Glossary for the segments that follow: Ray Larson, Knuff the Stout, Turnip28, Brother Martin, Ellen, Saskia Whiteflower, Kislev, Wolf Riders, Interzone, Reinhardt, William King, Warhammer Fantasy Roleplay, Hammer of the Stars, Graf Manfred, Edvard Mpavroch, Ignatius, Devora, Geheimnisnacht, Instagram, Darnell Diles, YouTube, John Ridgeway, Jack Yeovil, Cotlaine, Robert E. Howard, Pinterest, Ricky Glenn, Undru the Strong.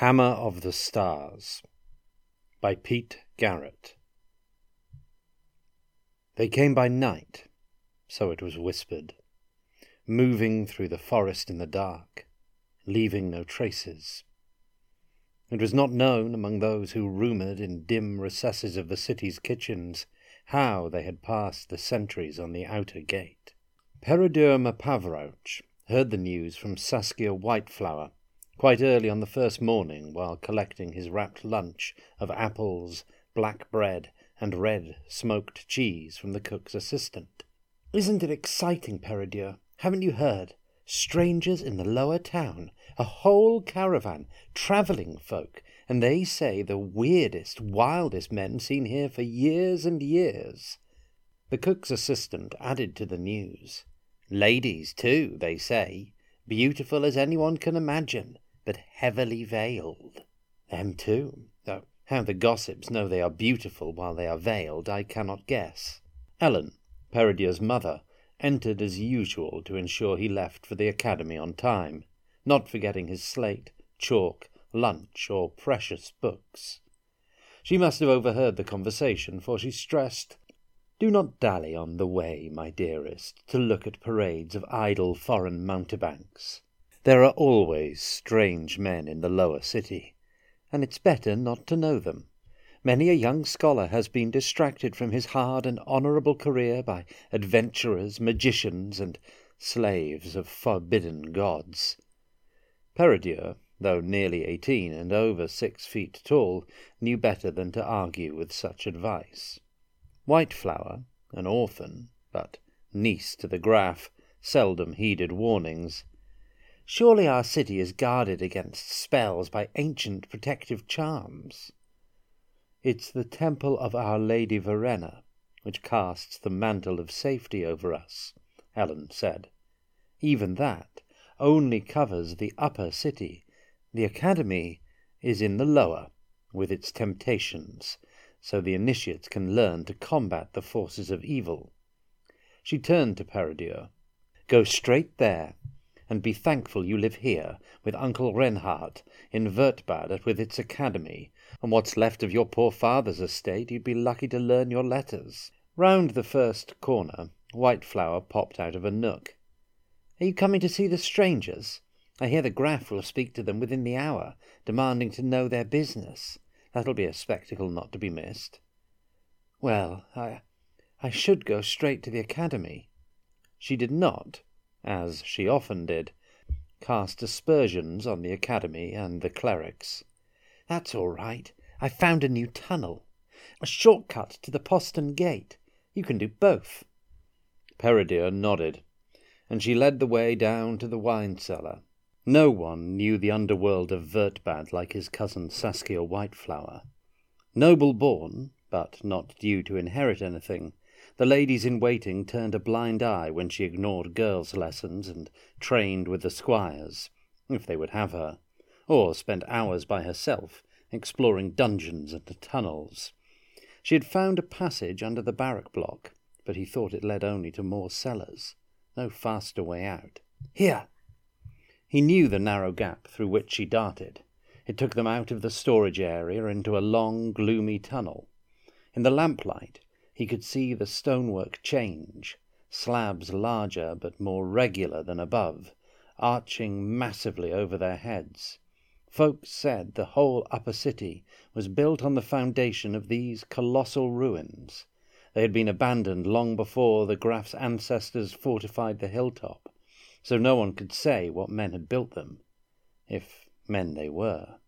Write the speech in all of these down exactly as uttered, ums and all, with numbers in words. Hammer of the Stars by Pete Garrett. They came by night, so it was whispered, moving through the forest in the dark, leaving no traces. It was not known among those who rumoured in dim recesses of the city's kitchens how they had passed the sentries on the outer gate. Peredur Mapavroch heard the news from Saskia Whiteflower, quite early on the first morning while collecting his wrapped lunch of apples, black bread, and red smoked cheese from the cook's assistant. "Isn't it exciting, Peredur? Haven't you heard? Strangers in the lower town, a whole caravan, travelling folk, and they say the weirdest, wildest men seen here for years and years." The cook's assistant added to the news. "Ladies, too, they say, beautiful as anyone can imagine, but heavily veiled." "Them too, though how the gossips know they are beautiful while they are veiled I cannot guess." Ellen, Peredur's mother, entered as usual to ensure he left for the academy on time, not forgetting his slate, chalk, lunch, or precious books. She must have overheard the conversation, for she stressed, "Do not dally on the way, my dearest, to look at parades of idle foreign mountebanks. There are always strange men in the lower city, and it's better not to know them. Many a young scholar has been distracted from his hard and honourable career by adventurers, magicians, and slaves of forbidden gods." Peredur, though nearly eighteen and over six feet tall, knew better than to argue with such advice. Whiteflower, an orphan, but niece to the Graf, seldom heeded warnings. "Surely our city is guarded against spells by ancient protective charms." "It's the temple of Our Lady Verena, which casts the mantle of safety over us," Ellen said. "Even that only covers the upper city. The academy is in the lower, with its temptations, so the initiates can learn to combat the forces of evil." She turned to Peredur. "Go straight there, and be thankful you live here, with Uncle Reinhardt, in Wurtbad, with its academy, and what's left of your poor father's estate, you'd be lucky to learn your letters." Round the first corner, Whiteflower popped out of a nook. "Are you coming to see the strangers? I hear the Graf will speak to them within the hour, demanding to know their business. That'll be a spectacle not to be missed." "Well, I I should go straight to the academy." She did not, as she often did, cast aspersions on the academy and the clerics. "That's all right. I found a new tunnel, a shortcut to the postern gate. You can do both." Peredur nodded, and she led the way down to the wine cellar. No one knew the underworld of Wurtbad like his cousin Saskia Whiteflower. Noble-born, but not due to inherit anything, the ladies-in-waiting turned a blind eye when she ignored girls' lessons and trained with the squires, if they would have her, or spent hours by herself exploring dungeons and tunnels. She had found a passage under the barrack block, but he thought it led only to more cellars. No faster way out. "Here!" He knew the narrow gap through which she darted. It took them out of the storage area into a long, gloomy tunnel. In the lamplight, he could see the stonework change, slabs larger but more regular than above, arching massively over their heads. Folks said the whole upper city was built on the foundation of these colossal ruins. They had been abandoned long before the Graf's ancestors fortified the hilltop, so no one could say what men had built them, if men they were.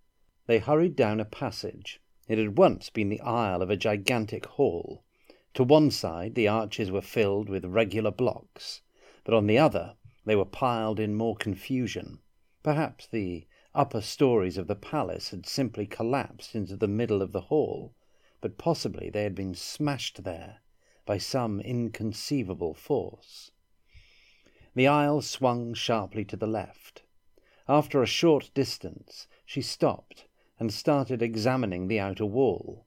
They hurried down a passage. It had once been the aisle of a gigantic hall. To one side the arches were filled with regular blocks, but on the other they were piled in more confusion. Perhaps the upper stories of the palace had simply collapsed into the middle of the hall, but possibly they had been smashed there by some inconceivable force. The aisle swung sharply to the left. After a short distance she stopped and started examining the outer wall.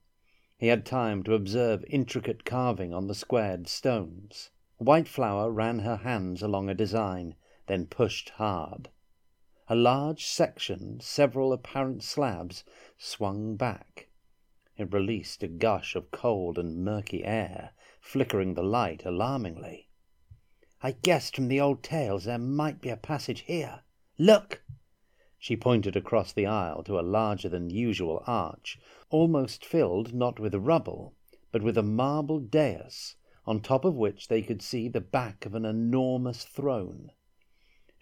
He had time to observe intricate carving on the squared stones. Whiteflower ran her hands along a design, then pushed hard. A large section, several apparent slabs, swung back. It released a gush of cold and murky air, flickering the light alarmingly. "I guessed from the old tales there might be a passage here. Look!" She pointed across the aisle to a larger-than-usual arch, almost filled not with rubble, but with a marble dais, on top of which they could see the back of an enormous throne.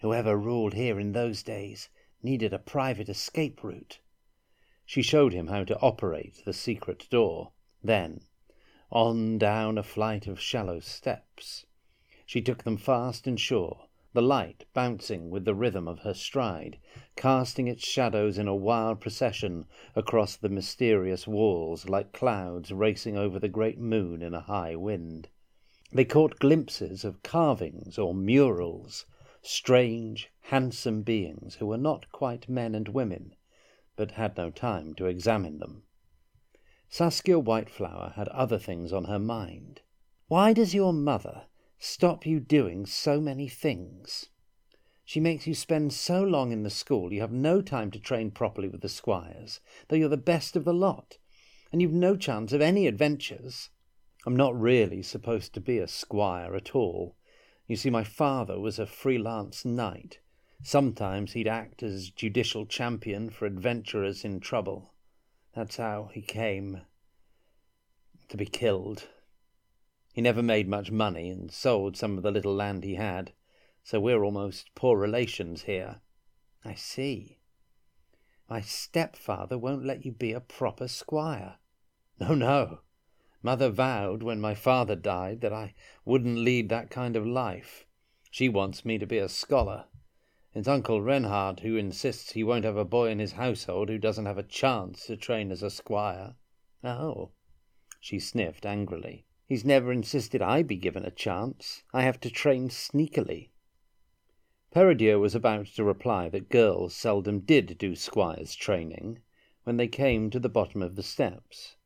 "Whoever ruled here in those days needed a private escape route." She showed him how to operate the secret door, then on down a flight of shallow steps. She took them fast and sure, the light bouncing with the rhythm of her stride, casting its shadows in a wild procession across the mysterious walls like clouds racing over the great moon in a high wind. They caught glimpses of carvings or murals, strange, handsome beings who were not quite men and women, but had no time to examine them. Saskia Whiteflower had other things on her mind. "Why does your mother stop you doing so many things? She makes you spend so long in the school you have no time to train properly with the squires, though you're the best of the lot, and you've no chance of any adventures." "I'm not really supposed to be a squire at all. You see, my father was a freelance knight. Sometimes he'd act as judicial champion for adventurers in trouble. That's how he came to be killed. He never made much money and sold some of the little land he had, so we're almost poor relations here." "I see. My stepfather won't let you be a proper squire." "No, no. Mother vowed when my father died that I wouldn't lead that kind of life. She wants me to be a scholar. It's Uncle Reinhardt who insists he won't have a boy in his household who doesn't have a chance to train as a squire." "Oh," she sniffed angrily. "He's never insisted I be given a chance. I have to train sneakily." Peredur was about to reply that girls seldom did do squires' training when they came to the bottom of the steps.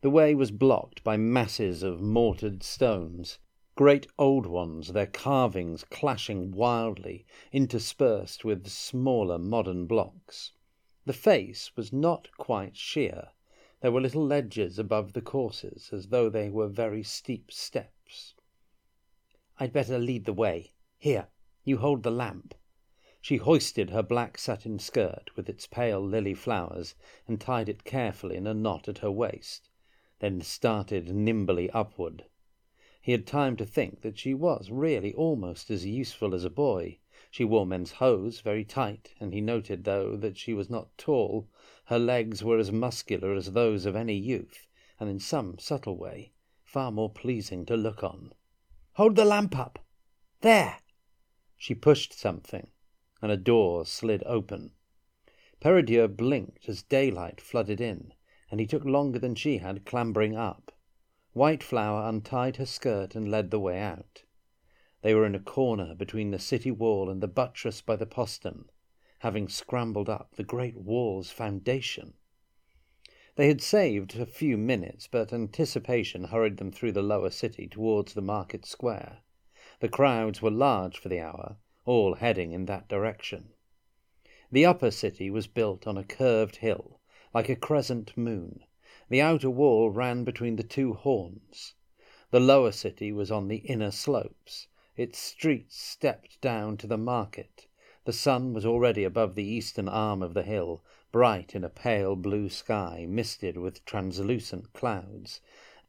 The way was blocked by masses of mortared stones, great old ones, their carvings clashing wildly, interspersed with smaller modern blocks. The face was not quite sheer. There were little ledges above the courses, as though they were very steep steps. "I'd better lead the way. Here, you hold the lamp." She hoisted her black satin skirt with its pale lily flowers and tied it carefully in a knot at her waist, then started nimbly upward. He had time to think that she was really almost as useful as a boy. She wore men's hose very tight, and he noted, though, that she was not tall. Her legs were as muscular as those of any youth, and in some subtle way far more pleasing to look on. "Hold the lamp up! There!" She pushed something, and a door slid open. Peredur blinked as daylight flooded in, and he took longer than she had clambering up. Whiteflower untied her skirt and led the way out. They were in a corner between the city wall and the buttress by the postern, having scrambled up the great wall's foundation. They had saved a few minutes, but anticipation hurried them through the lower city towards the market square. The crowds were large for the hour, all heading in that direction. The upper city was built on a curved hill, like a crescent moon. The outer wall ran between the two horns. The lower city was on the inner slopes. Its streets stepped down to the market. The sun was already above the eastern arm of the hill, bright in a pale blue sky misted with translucent clouds.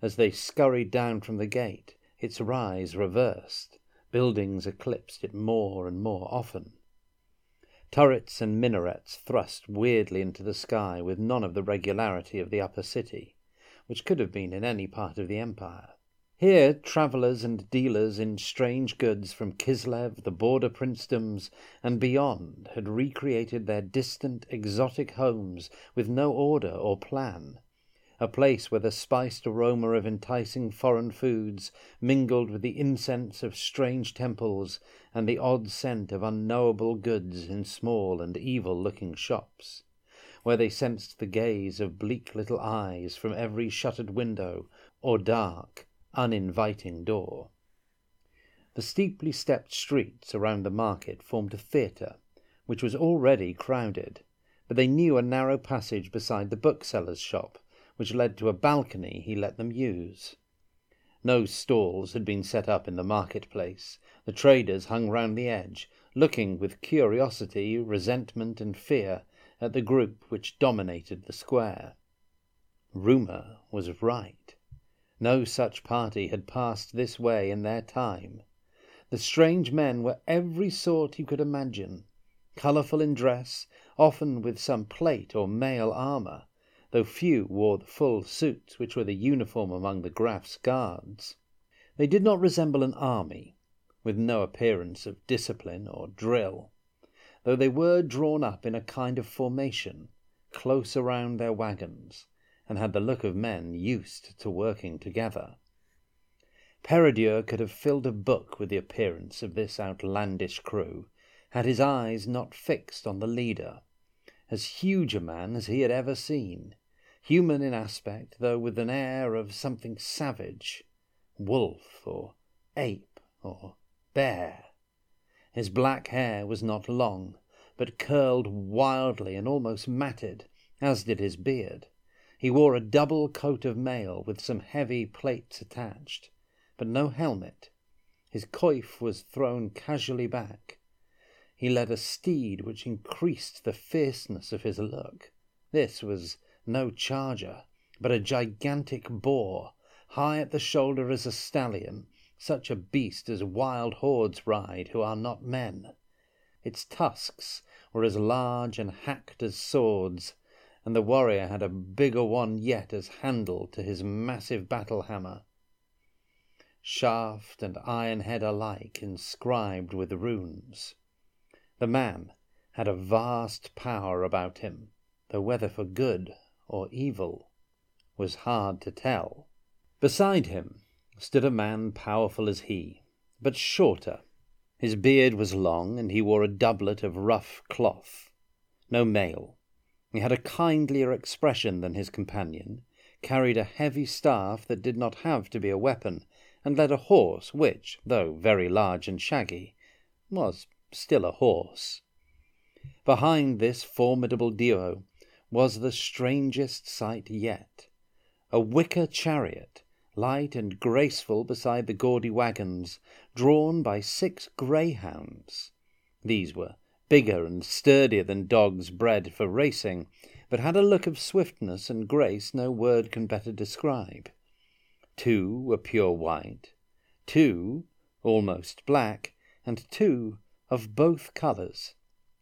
As they scurried down from the gate, its rise reversed. Buildings eclipsed it more and more often. Turrets and minarets thrust weirdly into the sky with none of the regularity of the upper city, which could have been in any part of the empire. Here travellers and dealers in strange goods from Kislev, the border princedoms, and beyond had recreated their distant, exotic homes with no order or plan, a place where the spiced aroma of enticing foreign foods mingled with the incense of strange temples and the odd scent of unknowable goods in small and evil-looking shops, where they sensed the gaze of bleak little eyes from every shuttered window or dark, uninviting door. The steeply stepped streets around the market formed a theatre, which was already crowded, but they knew a narrow passage beside the bookseller's shop, which led to a balcony he let them use. No stalls had been set up in the marketplace. The traders hung round the edge, looking with curiosity, resentment, and fear at the group which dominated the square. Rumour was right. No such party had passed this way in their time. The strange men were every sort you could imagine, colourful in dress, often with some plate or mail armour, though few wore the full suits which were the uniform among the Graf's guards. They did not resemble an army, with no appearance of discipline or drill, though they were drawn up in a kind of formation, close around their wagons, and had the look of men used to working together. Peredur could have filled a book with the appearance of this outlandish crew, had his eyes not fixed on the leader, as huge a man as he had ever seen, human in aspect, though with an air of something savage, wolf or ape or bear. His black hair was not long, but curled wildly and almost matted, as did his beard. He wore a double coat of mail with some heavy plates attached, but no helmet. His coif was thrown casually back. He led a steed which increased the fierceness of his look. This was no charger, but a gigantic boar, high at the shoulder as a stallion, such a beast as wild hordes ride who are not men. Its tusks were as large and hacked as swords, and the warrior had a bigger one yet as handle to his massive battle-hammer. Shaft and iron head alike inscribed with runes. The man had a vast power about him, though whether for good or evil was hard to tell. Beside him stood a man powerful as he, but shorter. His beard was long, and he wore a doublet of rough cloth. No mail. He had a kindlier expression than his companion, carried a heavy staff that did not have to be a weapon, and led a horse which, though very large and shaggy, was still a horse. Behind this formidable duo was the strangest sight yet. A wicker chariot, light and graceful beside the gaudy wagons, drawn by six greyhounds. These were bigger and sturdier than dogs bred for racing, but had a look of swiftness and grace no word can better describe. Two were pure white, two almost black, and two of both colours,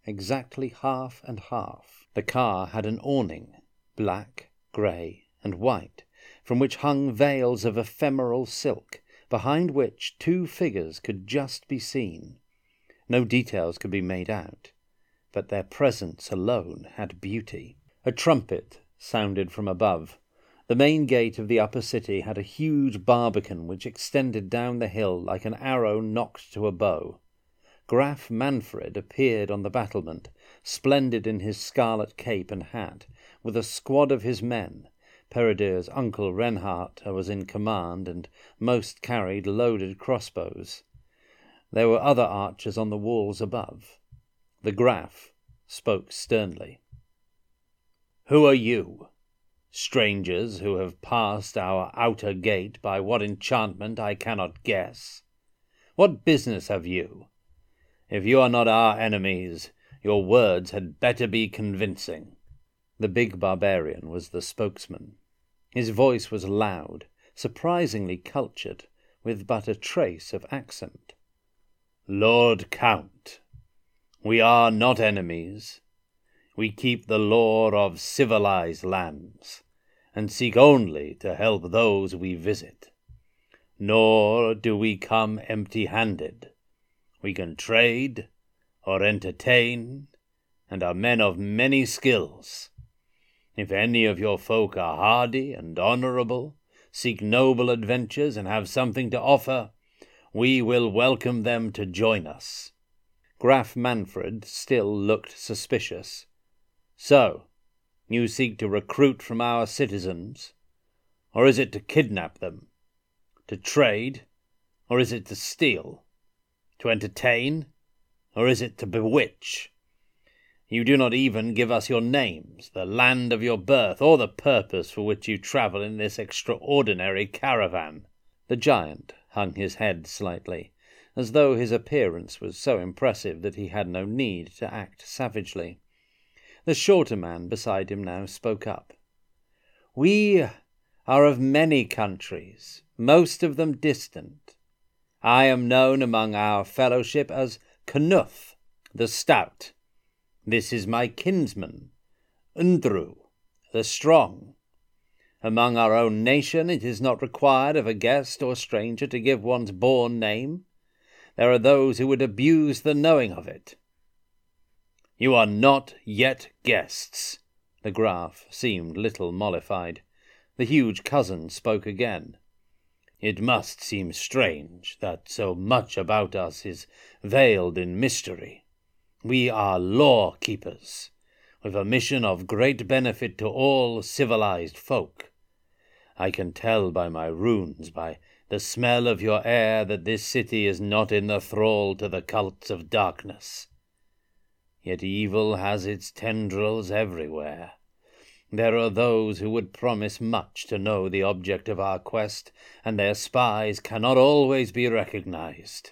exactly half and half. The car had an awning, black, grey, and white, from which hung veils of ephemeral silk, behind which two figures could just be seen. No details could be made out, but their presence alone had beauty. A trumpet sounded from above. The main gate of the upper city had a huge barbican which extended down the hill like an arrow knocked to a bow. Graf Manfred appeared on the battlement, splendid in his scarlet cape and hat, with a squad of his men. Peredur's uncle Reinhardt was in command, and most carried loaded crossbows. There were other archers on the walls above. The Graf spoke sternly. "Who are you, strangers who have passed our outer gate by what enchantment I cannot guess? What business have you? If you are not our enemies, your words had better be convincing." The big barbarian was the spokesman. His voice was loud, surprisingly cultured, with but a trace of accent. "Lord Count, we are not enemies. We keep the law of civilized lands, and seek only to help those we visit. Nor do we come empty-handed. We can trade or entertain, and are men of many skills. If any of your folk are hardy and honourable, seek noble adventures, and have something to offer, we will welcome them to join us." Graf Manfred still looked suspicious. "So, you seek to recruit from our citizens, or is it to kidnap them? To trade, or is it to steal? To entertain, or is it to bewitch? You do not even give us your names, the land of your birth, or the purpose for which you travel in this extraordinary caravan." The giant hung his head slightly, as though his appearance was so impressive that he had no need to act savagely. The shorter man beside him now spoke up. "We are of many countries, most of them distant. I am known among our fellowship as Knuff the Stout. This is my kinsman, Undru the Strong. Among our own nation it is not required of a guest or stranger to give one's born name. There are those who would abuse the knowing of it." "You are not yet guests." The Graf seemed little mollified. The huge cousin spoke again. "It must seem strange that so much about us is veiled in mystery. We are law-keepers, with a mission of great benefit to all civilized folk. I can tell by my runes, by the smell of your air, that this city is not in the thrall to the cults of darkness. Yet evil has its tendrils everywhere. There are those who would promise much to know the object of our quest, and their spies cannot always be recognized."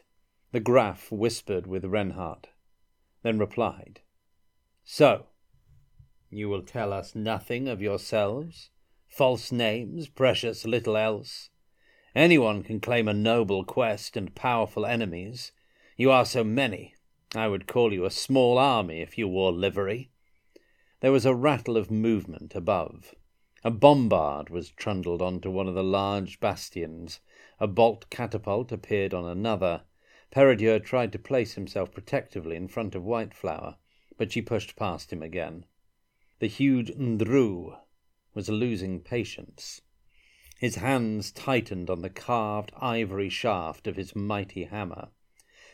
The Graf whispered with Reinhardt, then replied, "So, you will tell us nothing of yourselves, false names, precious little else. Anyone can claim a noble quest and powerful enemies. You are so many. I would call you a small army if you wore livery." There was a rattle of movement above. A bombard was trundled onto one of the large bastions. A bolt catapult appeared on another. Peredur tried to place himself protectively in front of Whiteflower, but she pushed past him again. The huge Undru was losing patience. His hands tightened on the carved ivory shaft of his mighty hammer.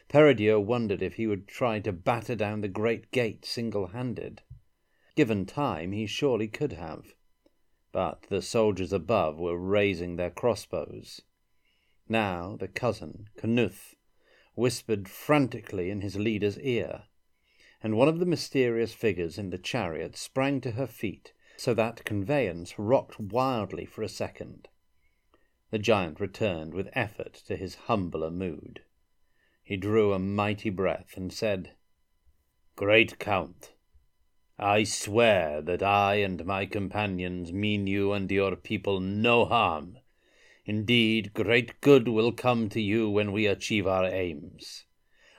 Peredur wondered if he would try to batter down the great gate single-handed. Given time, he surely could have. But the soldiers above were raising their crossbows. Now the cousin, Knuff, whispered frantically in his leader's ear, and one of the mysterious figures in the chariot sprang to her feet so that conveyance rocked wildly for a second. The giant returned with effort to his humbler mood. He drew a mighty breath and said, "Great Count, I swear that I and my companions mean you and your people no harm. Indeed, great good will come to you when we achieve our aims.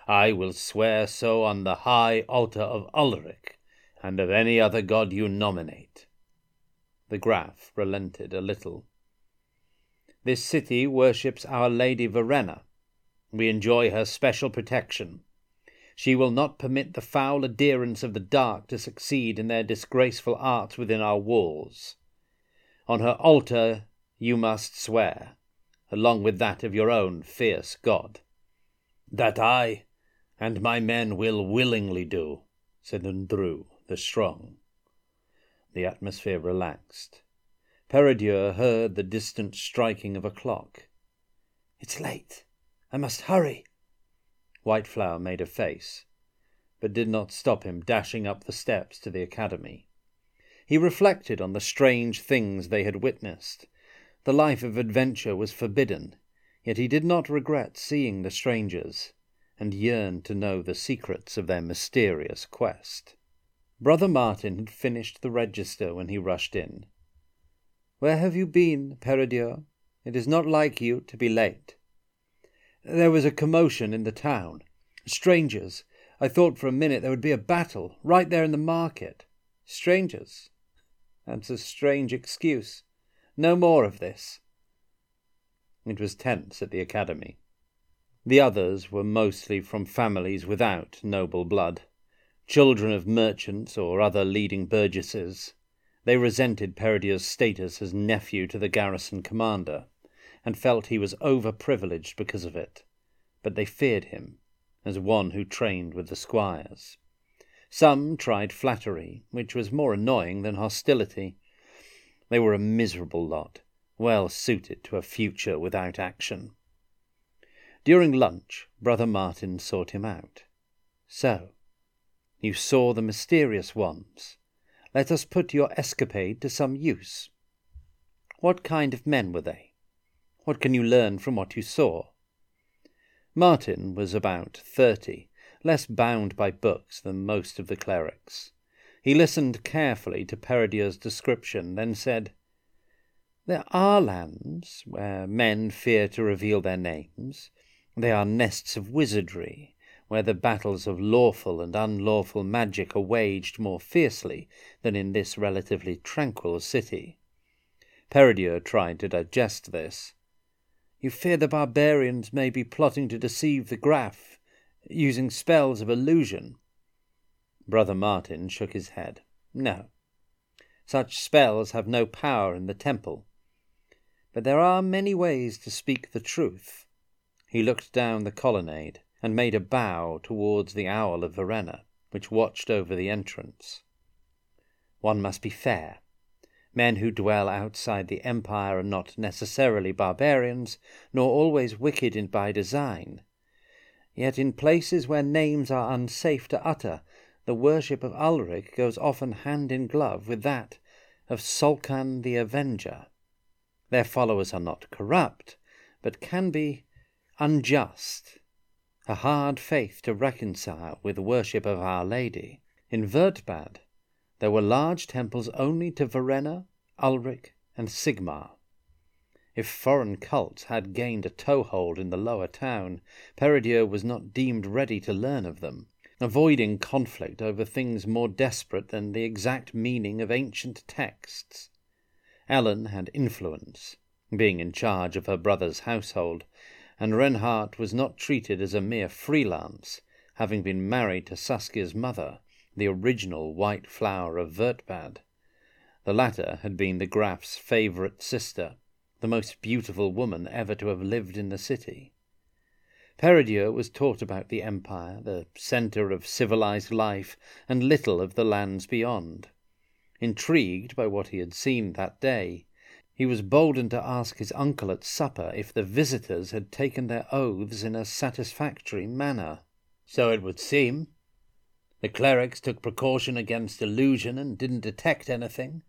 I will swear so on the high altar of Ulric, and of any other god you nominate." The Graf relented a little. "This city worships Our Lady Verena. We enjoy her special protection. She will not permit the foul adherents of the dark to succeed in their disgraceful arts within our walls. On her altar you must swear, along with that of your own fierce god." "That I and my men will willingly do," said Undru the Strong. The atmosphere relaxed. Peredur heard the distant striking of a clock. "It's late. I must hurry." Whiteflower made a face, but did not stop him dashing up the steps to the academy. He reflected on the strange things they had witnessed. The life of adventure was forbidden, yet he did not regret seeing the strangers, and yearned to know the secrets of their mysterious quest. Brother Martin had finished the register when he rushed in. "Where have you been, Peredur? It is not like you to be late." "There was a commotion in the town. Strangers. I thought for a minute there would be a battle, right there in the market." "Strangers? That's a strange excuse. No more of this." It was tense at the academy. The others were mostly from families without noble blood, children of merchants or other leading burgesses. They resented Peredur's status as nephew to the garrison commander, and felt he was overprivileged because of it, but they feared him, as one who trained with the squires. Some tried flattery, which was more annoying than hostility. They were a miserable lot, well suited to a future without action. During lunch, Brother Martin sought him out. "So, You saw the mysterious ones. Let us put your escapade to some use. What kind of men were they? What can you learn from what you saw? Martin was about thirty, less bound by books than most of the clerics. He listened carefully to Peredur's description, then said, There are lands where men fear to reveal their names. They are nests of wizardry, where the battles of lawful and unlawful magic are waged more fiercely than in this relatively tranquil city. Peredur tried to digest this. You fear the barbarians may be plotting to deceive the Graf, using spells of illusion. Brother Martin shook his head. No. Such spells have no power in the temple. But there are many ways to speak the truth. He looked down the colonnade and made a bow towards the owl of Verena, which watched over the entrance. One must be fair. Men who dwell outside the Empire are not necessarily barbarians, nor always wicked in by design. Yet in places where names are unsafe to utter, the worship of Ulric goes often hand in glove with that of Sulkan the Avenger. Their followers are not corrupt, but can be unjust, a hard faith to reconcile with worship of Our Lady. In Wurtbad, there were large temples only to Verena, Ulric, and Sigmar. If foreign cults had gained a toehold in the lower town, Peredur was not deemed ready to learn of them, avoiding conflict over things more desperate than the exact meaning of ancient texts. Ellen had influence, being in charge of her brother's household, and Reinhardt was not treated as a mere freelance, having been married to Saskia's mother, the original White Flower of Wurtbad. The latter had been the Graf's favourite sister, the most beautiful woman ever to have lived in the city. Peredur was taught about the Empire, the centre of civilised life, and little of the lands beyond. Intrigued by what he had seen that day, he was bolden to ask his uncle at supper if the visitors had taken their oaths in a satisfactory manner. So it would seem. The clerics took precaution against illusion and didn't detect anything.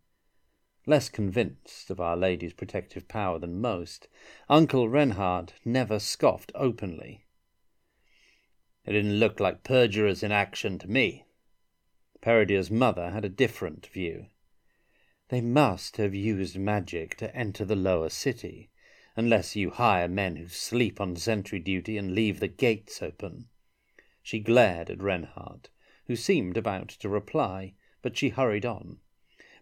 Less convinced of Our Lady's protective power than most, Uncle Reinhardt never scoffed openly. It didn't look like perjurers in action to me. Peredur's mother had a different view. They must have used magic to enter the lower city, unless you hire men who sleep on sentry duty and leave the gates open. She glared at Reinhardt, who seemed about to reply, but she hurried on.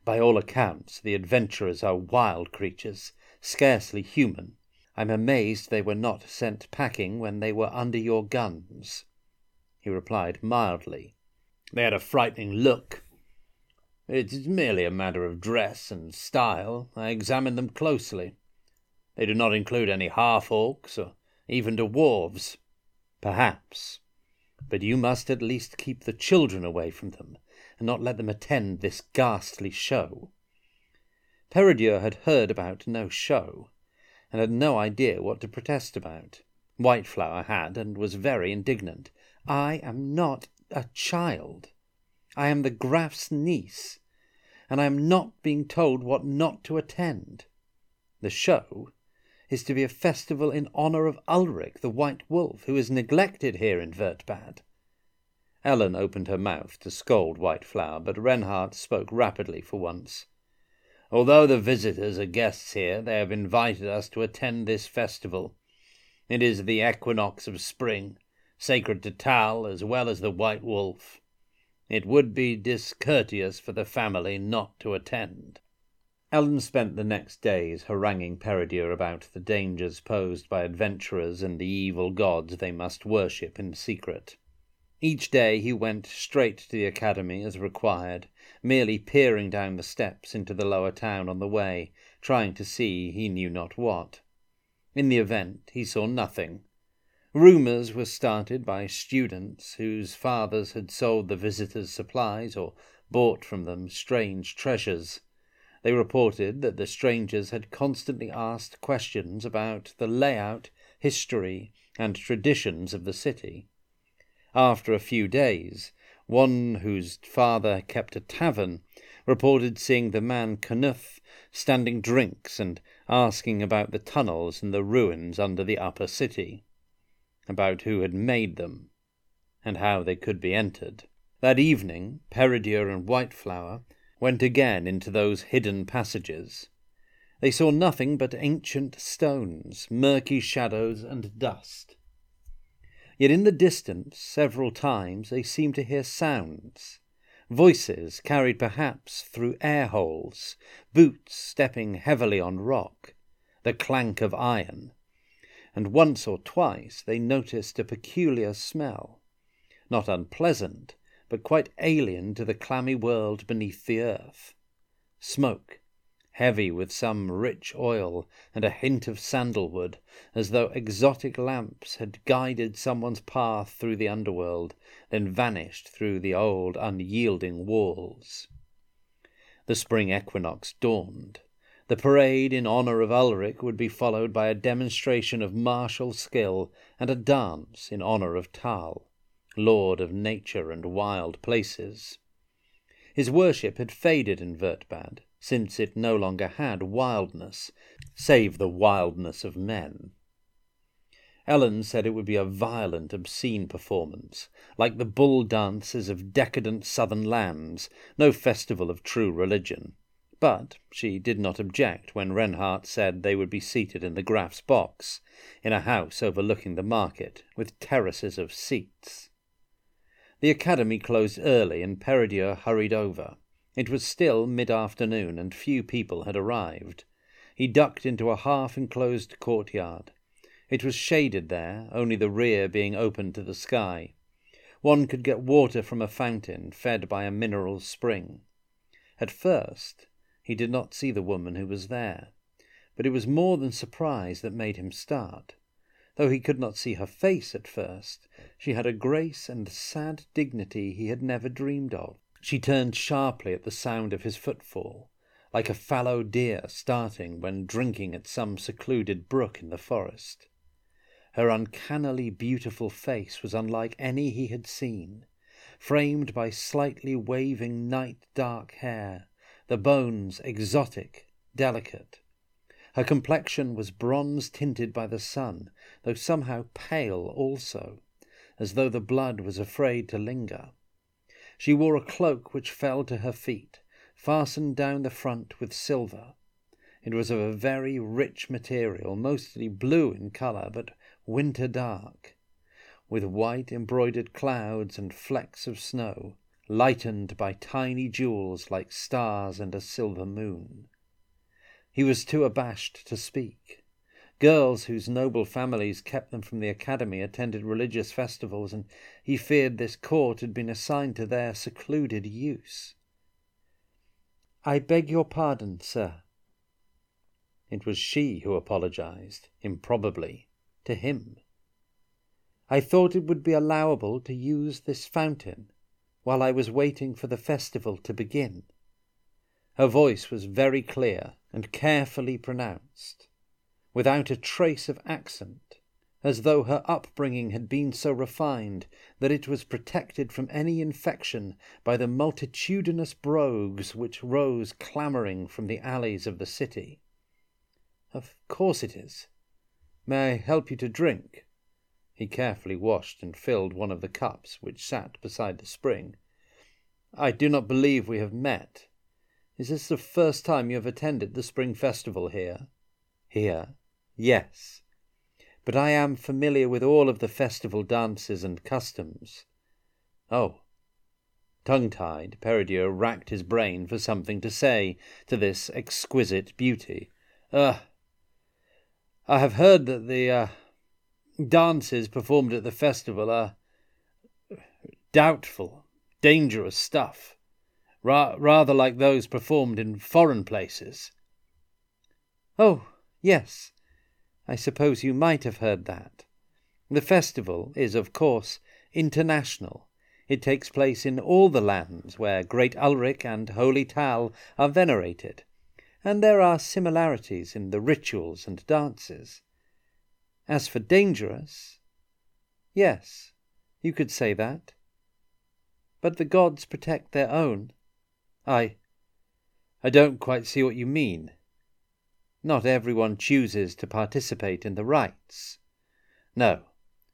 By all accounts, the adventurers are wild creatures, scarcely human. I'm amazed they were not sent packing when they were under your guns. He replied mildly. They had a frightening look. It's merely a matter of dress and style. I examined them closely. They do not include any half-orcs or even dwarves. Perhaps. But you must at least keep the children away from them, and not let them attend this ghastly show. Peredur had heard about no show, and had no idea what to protest about. Whiteflower had, and was very indignant. I am not a child. I am the Graf's niece, and I am not being told what not to attend. The show is to be a festival in honour of Ulric, the White Wolf, who is neglected here in Wurtbad. Ellen opened her mouth to scold Whiteflower, but Reinhardt spoke rapidly for once. Although the visitors are guests here, they have invited us to attend this festival. It is the equinox of spring, sacred to Tal as well as the White Wolf. It would be discourteous for the family not to attend. Ellen spent the next days haranguing Peredur about the dangers posed by adventurers and the evil gods they must worship in secret. Each day he went straight to the academy as required, merely peering down the steps into the lower town on the way, trying to see he knew not what. In the event he saw nothing. Rumours were started by students whose fathers had sold the visitors' supplies or bought from them strange treasures. They reported that the strangers had constantly asked questions about the layout, history, and traditions of the city. After a few days, One whose father kept a tavern reported seeing the man Knuff standing drinks and asking about the tunnels and the ruins under the upper city, about who had made them, and how they could be entered. That evening Peredur and Whiteflower went again into those hidden passages. They saw nothing but ancient stones, murky shadows and dust. Yet in the distance several times they seemed to hear sounds, voices carried perhaps through air holes, boots stepping heavily on rock, the clank of iron, and once or twice they noticed a peculiar smell, not unpleasant, but quite alien to the clammy world beneath the earth. Smoke, heavy with some rich oil and a hint of sandalwood, as though exotic lamps had guided someone's path through the underworld, then vanished through the old unyielding walls. The spring equinox dawned. The parade in honour of Ulric would be followed by a demonstration of martial skill and a dance in honour of Tal, lord of nature and wild places. His worship had faded in Wurtbad, since it no longer had wildness, save the wildness of men. Ellen said it would be a violent, obscene performance, like the bull dances of decadent southern lands, no festival of true religion. But she did not object when Reinhardt said they would be seated in the Graf's box, in a house overlooking the market, with terraces of seats. The academy closed early and Peredur hurried over. It was still mid-afternoon, and few people had arrived. He ducked into a half-enclosed courtyard. It was shaded there, only the rear being open to the sky. One could get water from a fountain fed by a mineral spring. At first he did not see the woman who was there, but it was more than surprise that made him start. Though he could not see her face at first, she had a grace and sad dignity he had never dreamed of. She turned sharply at the sound of his footfall, like a fallow deer starting when drinking at some secluded brook in the forest. Her uncannily beautiful face was unlike any he had seen, framed by slightly waving night-dark hair, the bones exotic, delicate. Her complexion was bronze-tinted by the sun, though somehow pale also, as though the blood was afraid to linger. She wore a cloak which fell to her feet, fastened down the front with silver. It was of a very rich material, mostly blue in colour, but winter dark, with white embroidered clouds and flecks of snow, lightened by tiny jewels like stars and a silver moon. He was too abashed to speak. Girls whose noble families kept them from the academy attended religious festivals, and he feared this court had been assigned to their secluded use. "I beg your pardon, sir." It was she who apologised, improbably, to him. "I thought it would be allowable to use this fountain while I was waiting for the festival to begin." Her voice was very clear and carefully pronounced, without a trace of accent, as though her upbringing had been so refined that it was protected from any infection by the multitudinous brogues which rose clamouring from the alleys of the city. "Of course it is. May I help you to drink?" He carefully washed and filled one of the cups which sat beside the spring. "I do not believe we have met. Is this the first time you have attended the spring festival here?" "Here? Yes. But I am familiar with all of the festival dances and customs." "Oh." Tongue-tied, Peredur racked his brain for something to say to this exquisite beauty. "Uh, I have heard that the uh, dances performed at the festival are doubtful, dangerous stuff, ra- rather like those performed in foreign places." "Oh, yes, I suppose you might have heard that. The festival is, of course, international. It takes place in all the lands where Great Ulric and Holy Tal are venerated, and there are similarities in the rituals and dances. As for dangerous, yes, you could say that. but the gods protect their own. I... I don't quite see what you mean. Not everyone chooses to participate in the rites. No,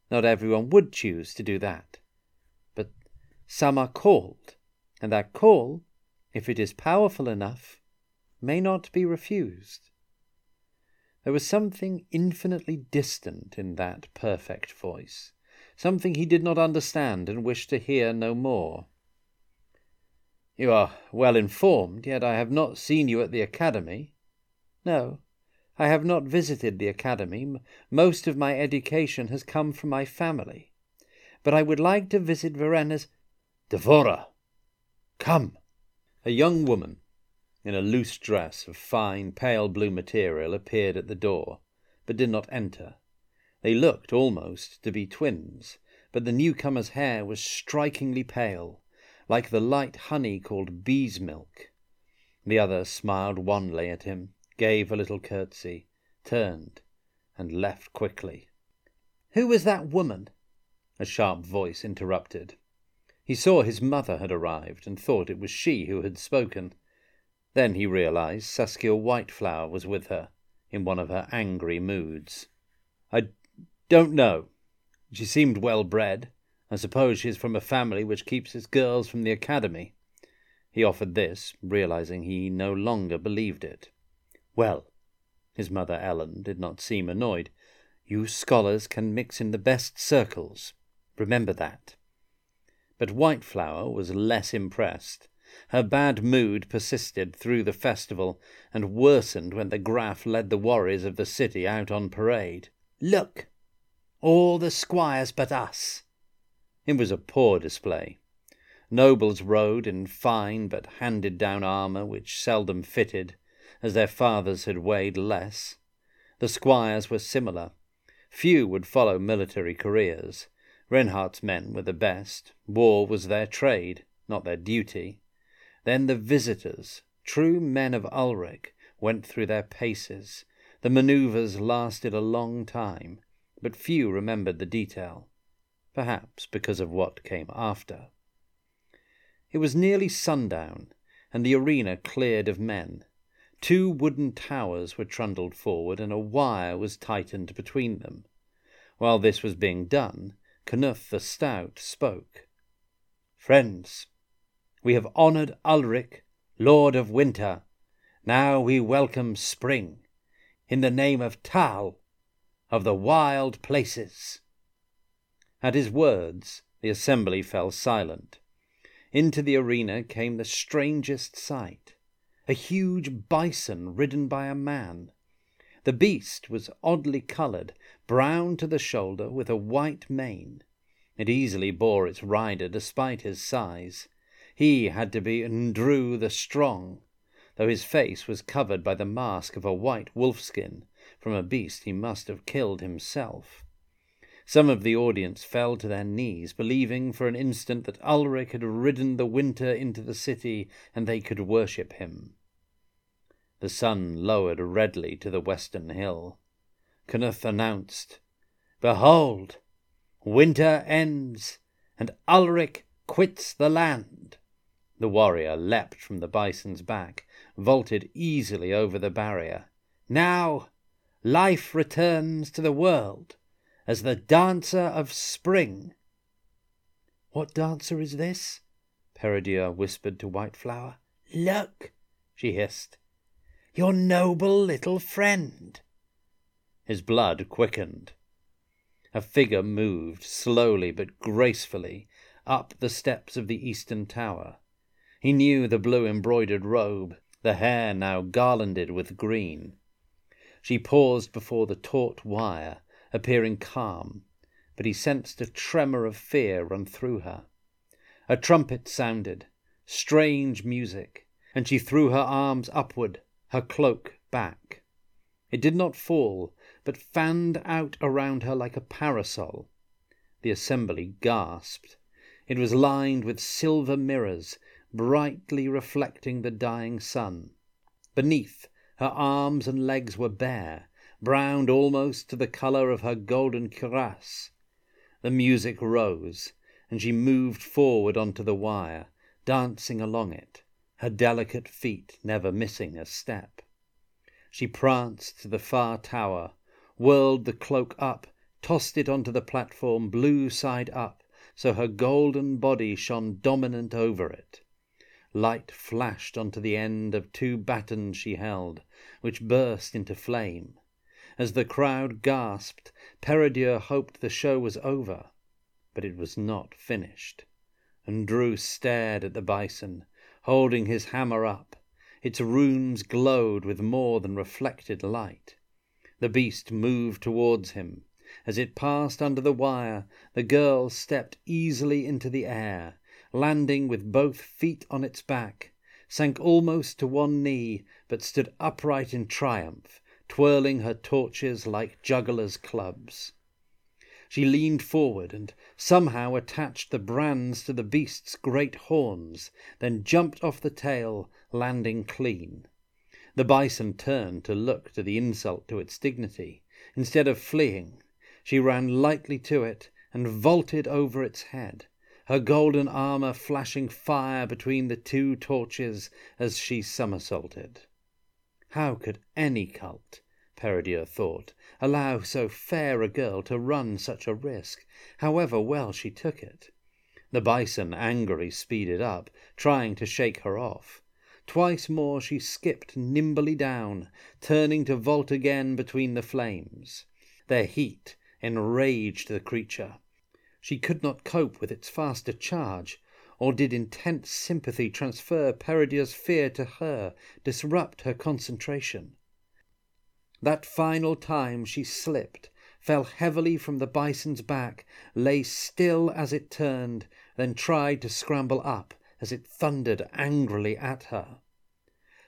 not everyone would choose to do that. But some are called, and that call, if it is powerful enough, may not be refused. There was something infinitely distant in that perfect voice, something he did not understand and wished to hear no more. You are well informed, yet I have not seen you at the academy. No, I have not visited the academy. Most of my education has come from my family. But I would like to visit Verena's... Devora! Come! A young woman, in a loose dress of fine pale blue material, appeared at the door, but did not enter. They looked almost to be twins, but the newcomer's hair was strikingly pale, like the light honey called bee's milk. The other smiled wanly at him, gave a little curtsy, turned, and left quickly. "Who was that woman?" a sharp voice interrupted. He saw his mother had arrived and thought it was she who had spoken. Then he realized Saskia Whiteflower was with her, in one of her angry moods. "I don't know. She seemed well-bred. I suppose she is from a family which keeps its girls from the academy." He offered this, realizing he no longer believed it. "Well," his mother Ellen did not seem annoyed, "you scholars can mix in the best circles. Remember that." But Whiteflower was less impressed. Her bad mood persisted through the festival and worsened when the Graf led the warriors of the city out on parade. "Look! All the squires but us!" It was a poor display. Nobles rode in fine but handed-down armour which seldom fitted, as their fathers had weighed less. The squires were similar. Few would follow military careers. Reinhardt's men were the best. War was their trade, not their duty. Then the visitors, true men of Ulric, went through their paces. The manoeuvres lasted a long time, but few remembered the detail, perhaps because of what came after. It was nearly sundown, and the arena cleared of men. Two wooden towers were trundled forward, and a wire was tightened between them. While this was being done, Knuff the Stout spoke. "Friends, we have honoured Ulric, Lord of Winter. Now we welcome Spring, in the name of Tal, of the Wild Places." At his words, the assembly fell silent. Into the arena came the strangest sight, a huge bison ridden by a man. The beast was oddly coloured, brown to the shoulder with a white mane. It easily bore its rider despite his size. He had to be Undru the Strong, though his face was covered by the mask of a white wolfskin, from a beast he must have killed himself. Some of the audience fell to their knees, believing for an instant that Ulric had ridden the winter into the city, and they could worship him. The sun lowered redly to the western hill. Knuff announced, "Behold, winter ends, and Ulric quits the land." The warrior leapt from the bison's back, vaulted easily over the barrier. "Now life returns to the world as the Dancer of Spring." "What dancer is this?" Peredur whispered to Whiteflower. "Look," she hissed, "your noble little friend." His blood quickened. A figure moved slowly but gracefully up the steps of the eastern tower. He knew the blue-embroidered robe, the hair now garlanded with green. She paused before the taut wire, appearing calm, but he sensed a tremor of fear run through her. A trumpet sounded, strange music, and she threw her arms upward, her cloak back. It did not fall, but fanned out around her like a parasol. The assembly gasped. It was lined with silver mirrors, brightly reflecting the dying sun. Beneath, her arms and legs were bare, browned almost to the colour of her golden cuirass. The music rose, and she moved forward onto the wire, dancing along it, her delicate feet never missing a step. She pranced to the far tower, whirled the cloak up, tossed it onto the platform blue side up, so her golden body shone dominant over it. Light flashed onto the end of two batons she held, which burst into flame. As the crowd gasped, Peredur hoped the show was over, but it was not finished. Undru stared at the bison, holding his hammer up. Its runes glowed with more than reflected light. The beast moved towards him. As it passed under the wire, the girl stepped easily into the air, landing with both feet on its back, sank almost to one knee, but stood upright in triumph, twirling her torches like jugglers' clubs. She leaned forward and somehow attached the brands to the beast's great horns, then jumped off the tail, landing clean. The bison turned to look to the insult to its dignity. Instead of fleeing, she ran lightly to it and vaulted over its head, her golden armour flashing fire between the two torches as she somersaulted. How could any cult, Peredur thought, allow so fair a girl to run such a risk, however well she took it? The bison angrily speeded up, trying to shake her off. Twice more she skipped nimbly down, turning to vault again between the flames. Their heat enraged the creature. She could not cope with its faster charge, or did intense sympathy transfer Peredur's fear to her, disrupt her concentration? That final time she slipped, fell heavily from the bison's back, lay still as it turned, then tried to scramble up as it thundered angrily at her.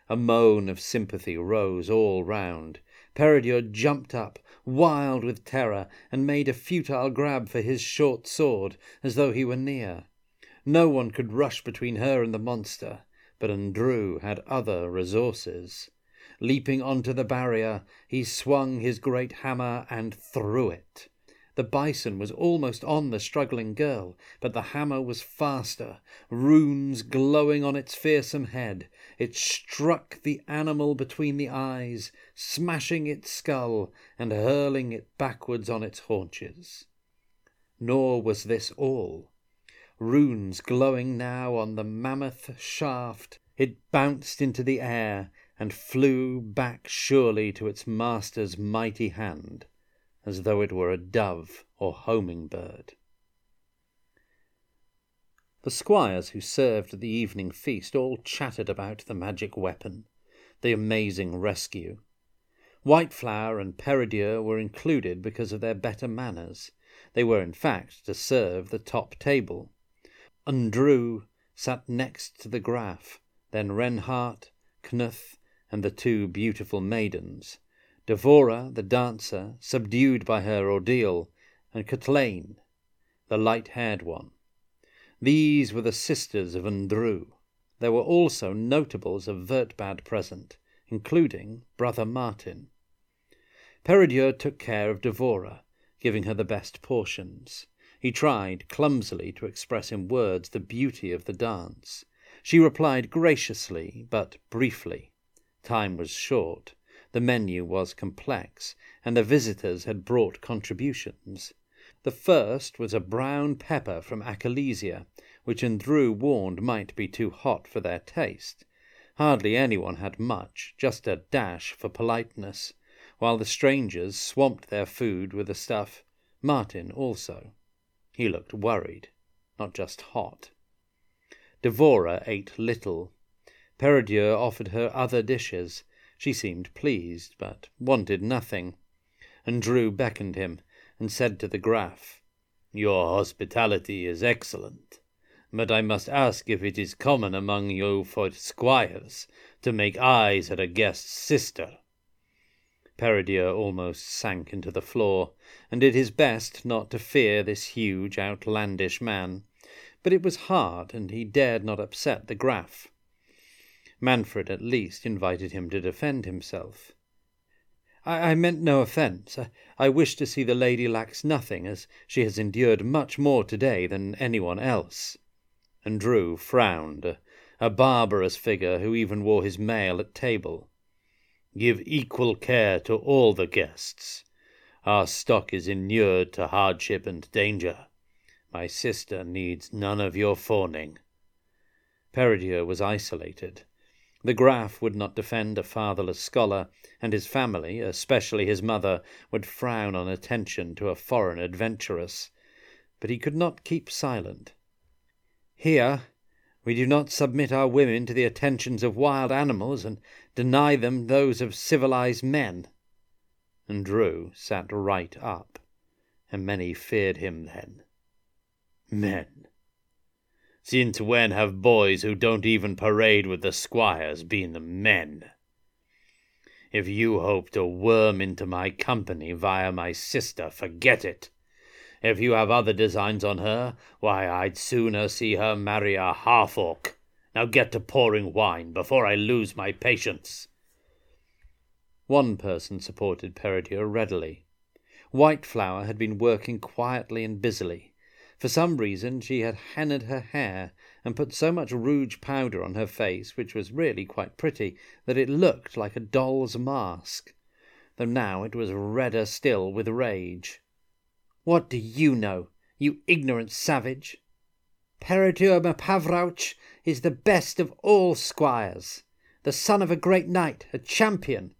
A moan of sympathy rose all round. Peredur jumped up, wild with terror, and made a futile grab for his short sword, as though he were near. No one could rush between her and the monster, but Undru had other resources. Leaping onto the barrier, he swung his great hammer and threw it. The bison was almost on the struggling girl, but the hammer was faster, runes glowing on its fearsome head. It struck the animal between the eyes, smashing its skull and hurling it backwards on its haunches. Nor was this all. Runes glowing now on the mammoth shaft, it bounced into the air and flew back surely to its master's mighty hand, as though it were a dove or homing bird. The squires who served at the evening feast all chattered about the magic weapon, the amazing rescue. Whiteflower and Peredur were included because of their better manners. They were in fact to serve the top table. Undru sat next to the Graf, then Reinhardt, Knuff, and the two beautiful maidens, Devora, the dancer, subdued by her ordeal, and Cotlaine, the light-haired one. These were the sisters of Undru. There were also notables of Wurtbad present, including Brother Martin. Peredur took care of Devora, giving her the best portions. He tried clumsily to express in words the beauty of the dance. She replied graciously, but briefly. Time was short, the menu was complex, and the visitors had brought contributions. The first was a brown pepper from Achillesia, which Undru warned might be too hot for their taste. Hardly anyone had much, just a dash for politeness, while the strangers swamped their food with the stuff, Martin also. He looked worried, not just hot. Devora ate little. Peredur offered her other dishes. She seemed pleased, but wanted nothing. Undru beckoned him, and said to the Graf, "Your hospitality is excellent, but I must ask if it is common among you for squires to make eyes at a guest's sister." Peredur almost sank into the floor, and did his best not to fear this huge, outlandish man, but it was hard, and he dared not upset the Graf. Manfred at least invited him to defend himself. I, I meant no offence. I, I wish to see the lady lacks nothing, as she has endured much more today than anyone else." And Drew frowned, a barbarous figure who even wore his mail at table. "Give equal care to all the guests. Our stock is inured to hardship and danger. My sister needs none of your fawning." Peredur was isolated. The Graf would not defend a fatherless scholar, and his family, especially his mother, would frown on attention to a foreign adventuress. But he could not keep silent. "Here we do not submit our women to the attentions of wild animals and deny them those of civilized men." And Drew sat right up, and many feared him then. "Men, since when have boys who don't even parade with the squires been the men? If you hope to worm into my company via my sister, forget it. If you have other designs on her, why, I'd sooner see her marry a half-orc. Now get to pouring wine before I lose my patience." One person supported Peredur readily. Whiteflower had been working quietly and busily. For some reason she had hennaed her hair and put so much rouge powder on her face, which was really quite pretty, that it looked like a doll's mask, though now it was redder still with rage. "What do you know, you ignorant savage? Peredur Mapavroch is the best of all squires, the son of a great knight, a champion,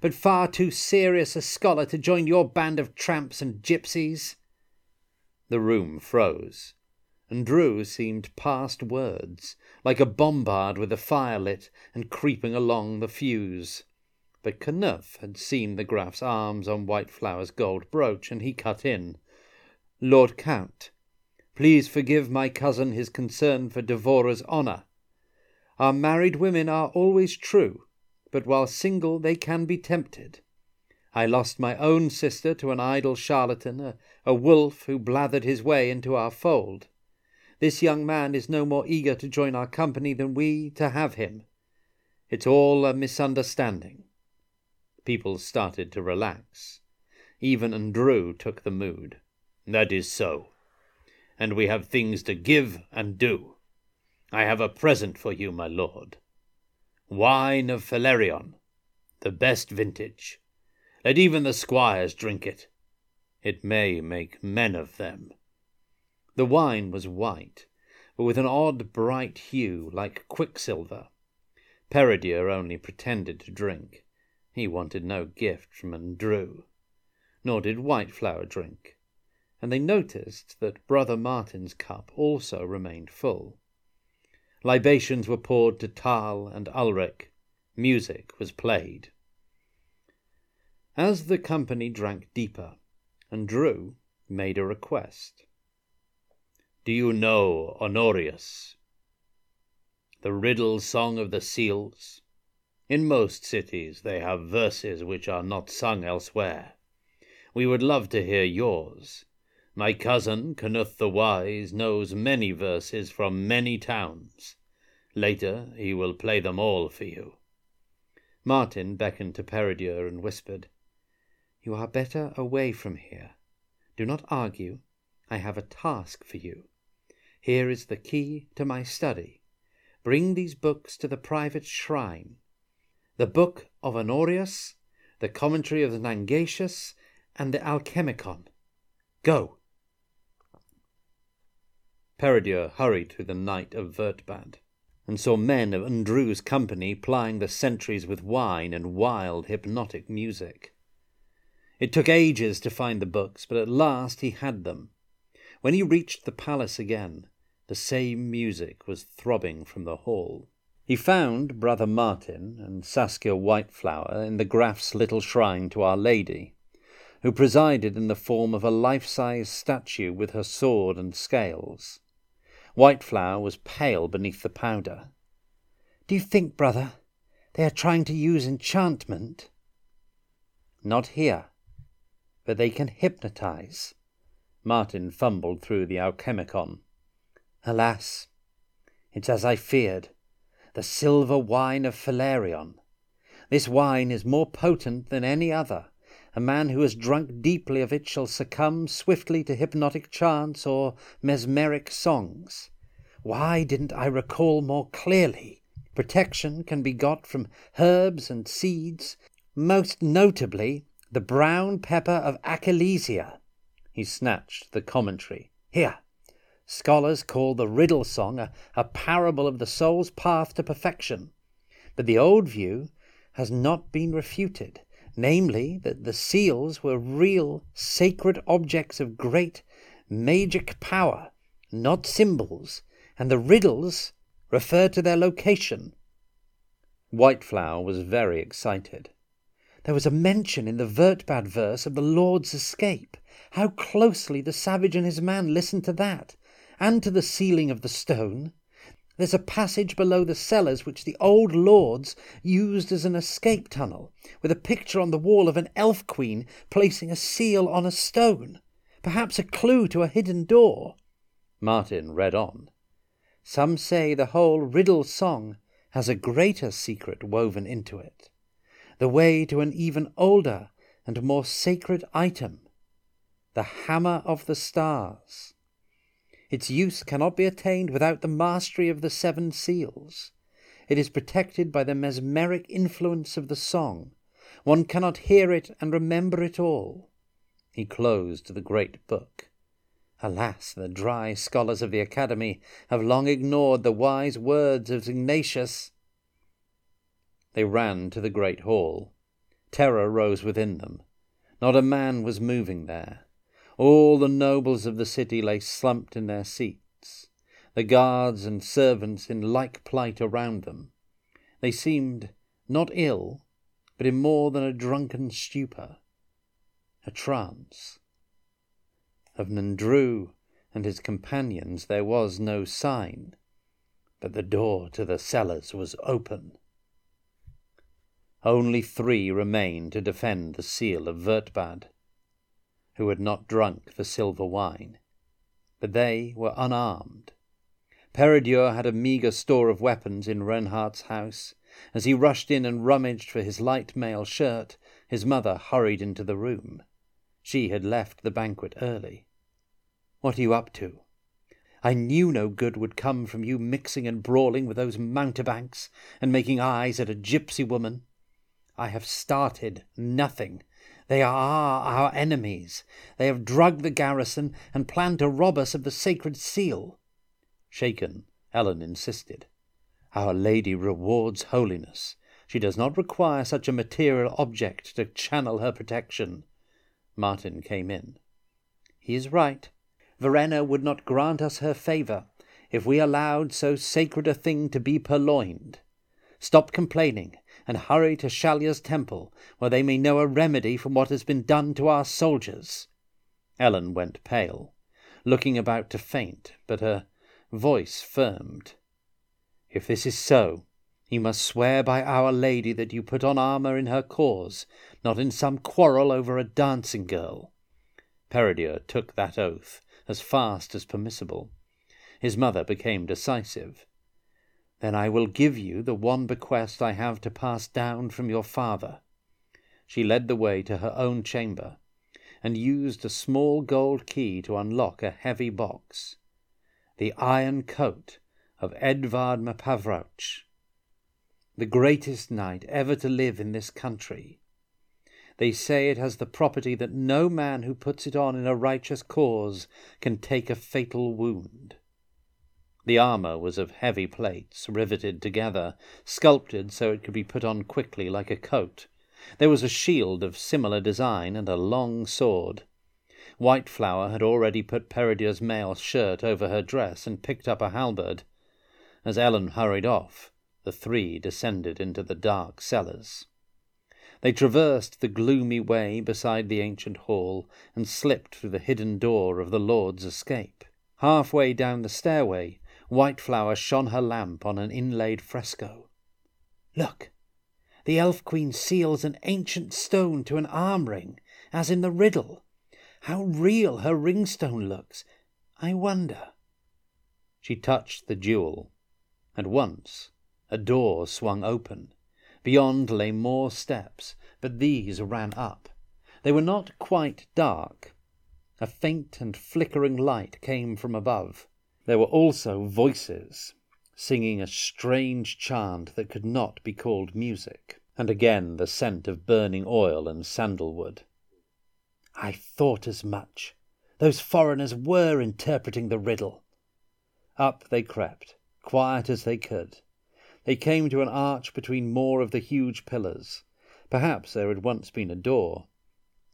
but far too serious a scholar to join your band of tramps and gypsies." The room froze, and Drew seemed past words, like a bombard with a fire lit and creeping along the fuse. But Knuff had seen the Graf's arms on Whiteflower's gold brooch, and he cut in. "Lord Count, please forgive my cousin his concern for Devora's honour. Our married women are always true, but while single they can be tempted. I lost my own sister to an idle charlatan, a, a wolf who blathered his way into our fold. This young man is no more eager to join our company than we to have him. It's all a misunderstanding." People started to relax. Even Undru took the mood. "That is so. And we have things to give and do. I have a present for you, my lord. Wine of Phelarion, the best vintage. Let even the squires drink it. It may make men of them." The wine was white, but with an odd bright hue like quicksilver. Peredur only pretended to drink. He wanted no gift from Undru. Nor did Whiteflower drink, and they noticed that Brother Martin's cup also remained full. Libations were poured to Tal and Ulric. Music was played. As the company drank deeper, Undru made a request. "Do you know Honorius? The riddle song of the seals? In most cities they have verses which are not sung elsewhere. We would love to hear yours. My cousin, Knuff the Wise, knows many verses from many towns. Later he will play them all for you." Martin beckoned to Peredur and whispered, "You are better away from here. Do not argue. I have a task for you. Here is the key to my study. Bring these books to the private shrine. The Book of Honorius, the Commentary of the Nangatius, and the Alchemicon. Go." Peredur hurried through the night of Wurtbad, and saw men of Undru's company plying the sentries with wine and wild hypnotic music. It took ages to find the books, but at last he had them. When he reached the palace again, the same music was throbbing from the hall. He found Brother Martin and Saskia Whiteflower in the Graf's little shrine to Our Lady, who presided in the form of a life-size statue with her sword and scales. Whiteflower was pale beneath the powder. "Do you think, brother, they are trying to use enchantment?" "Not here, but they can hypnotize." Martin fumbled through the Alchemicon. "Alas, it's as I feared, the silver wine of Phelarion. This wine is more potent than any other. A man who has drunk deeply of it shall succumb swiftly to hypnotic chants or mesmeric songs. Why didn't I recall more clearly? Protection can be got from herbs and seeds, most notably the brown pepper of Achillesia. He snatched the commentary. Here, scholars call the riddle song a, a parable of the soul's path to perfection, but the old view has not been refuted, namely that the seals were real sacred objects of great magic power, not symbols, and the riddles refer to their location. Whiteflower was very excited. There was a mention in the Wurtbad verse of the Lord's escape. How closely the savage and his man listened to that, and to the sealing of the stone. There's a passage below the cellars which the old lords used as an escape tunnel, with a picture on the wall of an elf queen placing a seal on a stone, perhaps a clue to a hidden door. Martin read on. Some say the whole riddle song has a greater secret woven into it, the way to an even older and more sacred item, the Hammer of the Stars. Its use cannot be attained without the mastery of the seven seals. It is protected by the mesmeric influence of the song. One cannot hear it and remember it all. He closed the great book. Alas, the dry scholars of the Academy have long ignored the wise words of Ignatius. They ran to the great hall. Terror rose within them. Not a man was moving there. All the nobles of the city lay slumped in their seats, the guards and servants in like plight around them. They seemed not ill, but in more than a drunken stupor, a trance. Of Undru and his companions there was no sign, but the door to the cellars was open. Only three remained to defend the seal of Wurtbad, who had not drunk the silver wine, but they were unarmed. Peredur had a meagre store of weapons in Reinhardt's house. As he rushed in and rummaged for his light mail shirt, his mother hurried into the room. She had left the banquet early. "What are you up to? I knew no good would come from you mixing and brawling with those mountebanks and making eyes at a gypsy woman. I have started nothing. They are our enemies. They have drugged the garrison and plan to rob us of the sacred seal." Shaken, Ellen insisted. "Our Lady rewards holiness. She does not require such a material object to channel her protection." Martin came in. "He is right. Verena would not grant us her favour if we allowed so sacred a thing to be purloined. Stop complaining and hurry to Shalia's temple, where they may know a remedy from what has been done to our soldiers." Ellen went pale, looking about to faint, but her voice firmed. "If this is so, you must swear by Our Lady that you put on armour in her cause, not in some quarrel over a dancing girl." Peredur took that oath as fast as permissible. His mother became decisive. "Then I will give you the one bequest I have to pass down from your father." She led the way to her own chamber, and used a small gold key to unlock a heavy box. The iron coat of Edvard Mpavroch, the greatest knight ever to live in this country. They say it has the property that no man who puts it on in a righteous cause can take a fatal wound. The armour was of heavy plates, riveted together, sculpted so it could be put on quickly like a coat. There was a shield of similar design and a long sword. Whiteflower had already put Peredur's mail shirt over her dress and picked up a halberd. As Ellen hurried off, the three descended into the dark cellars. They traversed the gloomy way beside the ancient hall and slipped through the hidden door of the Lord's escape. Halfway down the stairway, Whiteflower shone her lamp on an inlaid fresco. "Look, the elf queen seals an ancient stone to an arm ring, as in the riddle. How real her ringstone looks, I wonder." She touched the jewel, and once a door swung open, Beyond lay more steps, but these ran up. They were not quite dark. A faint and flickering light came from above. There were also voices, singing a strange chant that could not be called music, and again the scent of burning oil and sandalwood. I thought as much. Those foreigners were interpreting the riddle. Up they crept, quiet as they could. They came to an arch between more of the huge pillars. Perhaps there had once been a door.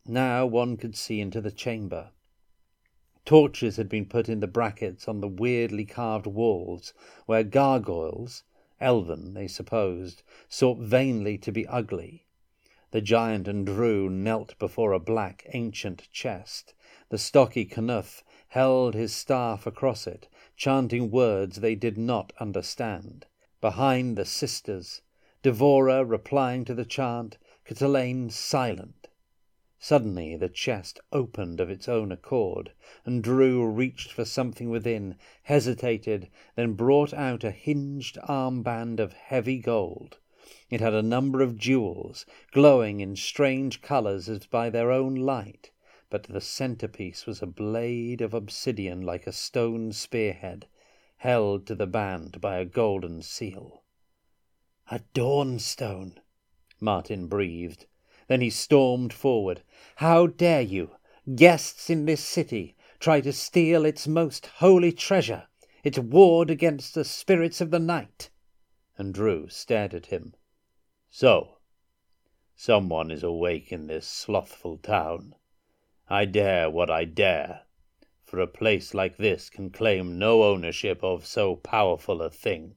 Now one could see into the chamber. Torches had been put in the brackets on the weirdly carved walls, where gargoyles, elven they supposed, sought vainly to be ugly. The giant Undru knelt before a black ancient chest. The stocky Knuff held his staff across it, chanting words they did not understand. Behind the sisters, Devora replying to the chant, Cotlaine silent. Suddenly the chest opened of its own accord, and Drew reached for something within, hesitated, then brought out a hinged armband of heavy gold. It had a number of jewels, glowing in strange colours as by their own light, but the centrepiece was a blade of obsidian like a stone spearhead, held to the band by a golden seal. "A dawnstone," Martin breathed. Then he stormed forward. "How dare you, guests in this city, try to steal its most holy treasure, its ward against the spirits of the night?" And Drew stared at him. "So, someone is awake in this slothful town. I dare what I dare, for a place like this can claim no ownership of so powerful a thing.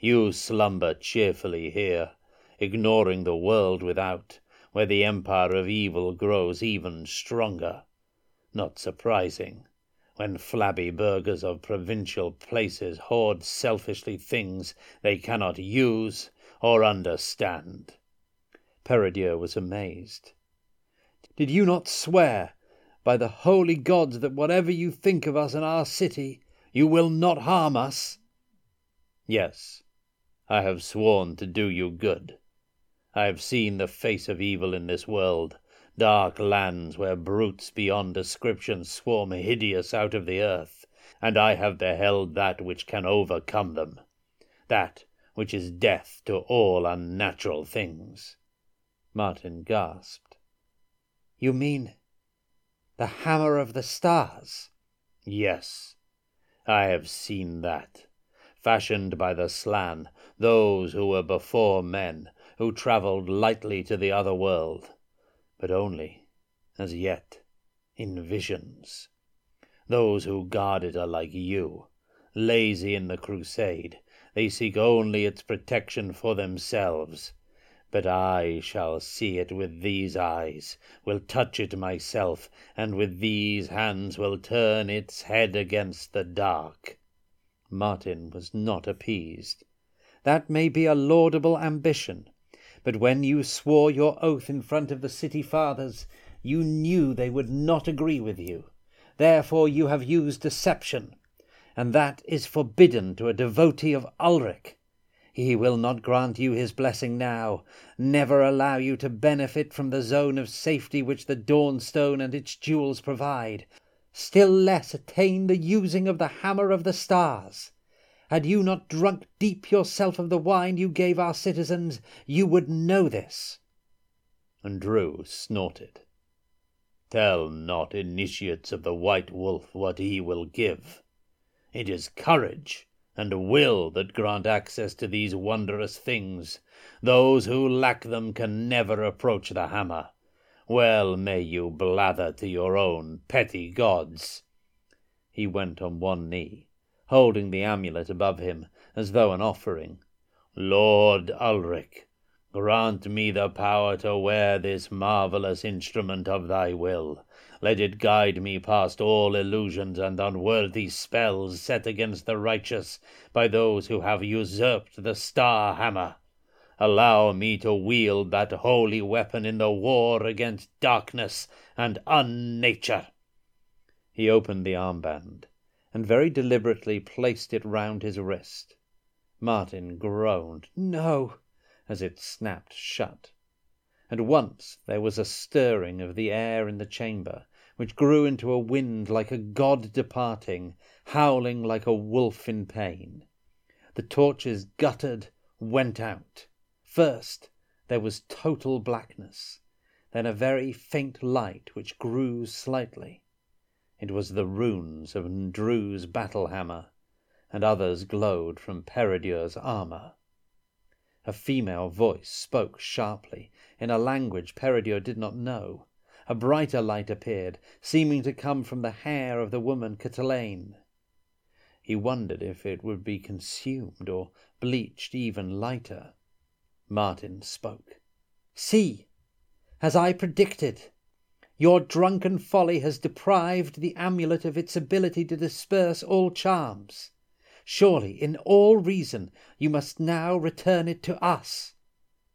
You slumber cheerfully here, ignoring the world without, where the empire of evil grows even stronger. Not surprising, when flabby burghers of provincial places hoard selfishly things they cannot use or understand." Peredur was amazed. "Did you not swear, by the holy gods, that whatever you think of us and our city, you will not harm us?" "Yes, I have sworn to do you good. I have seen the face of evil in this world, dark lands where brutes beyond description swarm hideous out of the earth, and I have beheld that which can overcome them, that which is death to all unnatural things." Martin gasped. "You mean the Hammer of the Stars?" "Yes, I have seen that, fashioned by the Slan, those who were before men, who travelled lightly to the other world, but only, as yet, in visions. Those who guard it are like you, lazy in the crusade. They seek only its protection for themselves. But I shall see it with these eyes, will touch it myself, and with these hands will turn its head against the dark." Martin was not appeased. "That may be a laudable ambition. But when you swore your oath in front of the city fathers, you knew they would not agree with you. Therefore you have used deception, and that is forbidden to a devotee of Ulric. He will not grant you his blessing now, never allow you to benefit from the zone of safety which the Dawnstone and its jewels provide, still less attain the using of the Hammer of the Stars. Had you not drunk deep yourself of the wine you gave our citizens, you would know this." And Drew snorted. "Tell not initiates of the White Wolf what he will give. It is courage and will that grant access to these wondrous things. Those who lack them can never approach the Hammer. Well may you blather to your own petty gods." He went on one knee, holding the amulet above him as though an offering. "Lord Ulric, grant me the power to wear this marvellous instrument of thy will. Let it guide me past all illusions and unworthy spells set against the righteous by those who have usurped the Star Hammer. Allow me to wield that holy weapon in the war against darkness and unnature." He opened the armband and very deliberately placed it round his wrist. Martin groaned. "No, as it snapped shut. At once there was a stirring of the air in the chamber, which grew into a wind like a god departing, howling like a wolf in pain. The torches guttered, went out. First there was total blackness, then a very faint light which grew slightly. It was the runes of Undru's battle-hammer, and others glowed from Peredur's armour. A female voice spoke sharply, in a language Peredur did not know. A brighter light appeared, seeming to come from the hair of the woman Cotlaine. He wondered if it would be consumed or bleached even lighter. Martin spoke. "See, as I predicted, your drunken folly has deprived the amulet of its ability to disperse all charms. Surely, in all reason, you must now return it to us."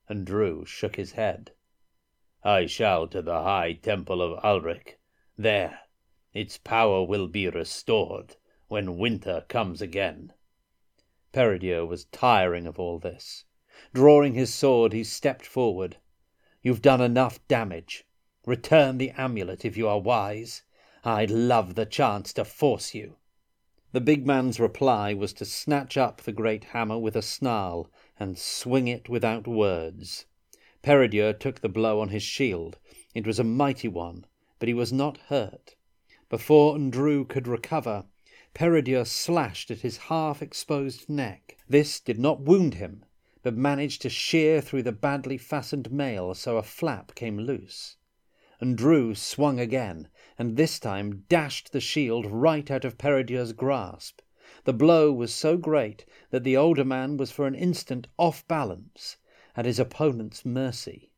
Undru shook his head. "I shall to the high temple of Ulric. There, its power will be restored when winter comes again." Peredur was tiring of all this. Drawing his sword, he stepped forward. "You've done enough damage. Return the amulet if you are wise. I'd love the chance to force you." The big man's reply was to snatch up the great hammer with a snarl and swing it without words. Peredur took the blow on his shield. It was a mighty one, but he was not hurt. Before Undru could recover, Peredur slashed at his half-exposed neck. This did not wound him, but managed to shear through the badly fastened mail so a flap came loose. Undru swung again, and this time dashed the shield right out of Peredur's grasp. The blow was so great that the older man was for an instant off balance, at his opponent's mercy.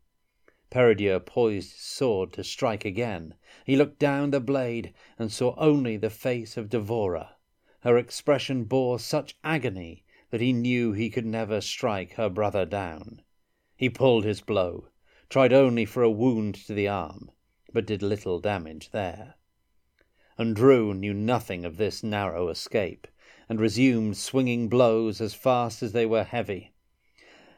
Peredur poised his sword to strike again. He looked down the blade and saw only the face of Devora. Her expression bore such agony that he knew he could never strike her brother down. He pulled his blow, tried only for a wound to the arm, but did little damage there. Undru knew nothing of this narrow escape, and resumed swinging blows as fast as they were heavy.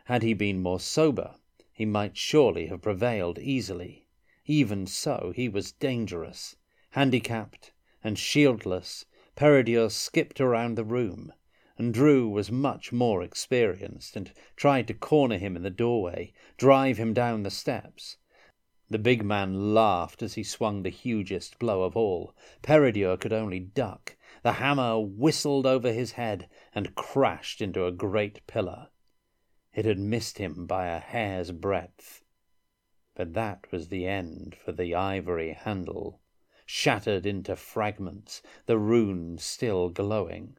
Had he been more sober, he might surely have prevailed easily. Even so, he was dangerous. Handicapped and shieldless, Peredur skipped around the room. Undru was much more experienced, and tried to corner him in the doorway, drive him down the steps. The big man laughed as he swung the hugest blow of all. Peredur could only duck. The hammer whistled over his head and crashed into a great pillar. It had missed him by a hair's breadth. But that was the end for the ivory handle. Shattered into fragments, the rune still glowing.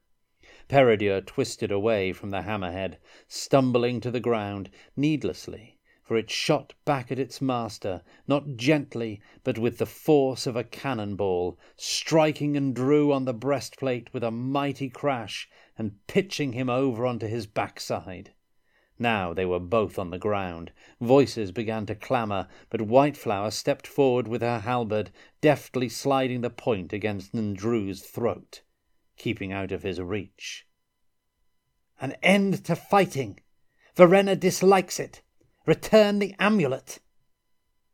Peredur twisted away from the hammerhead, stumbling to the ground needlessly, for it shot back at its master, not gently, but with the force of a cannonball, striking Undru on the breastplate with a mighty crash and pitching him over onto his backside. Now they were both on the ground. Voices began to clamour, but Whiteflower stepped forward with her halberd, deftly sliding the point against Undru's throat, keeping out of his reach. "An end to fighting! Verena dislikes it! Return the amulet!"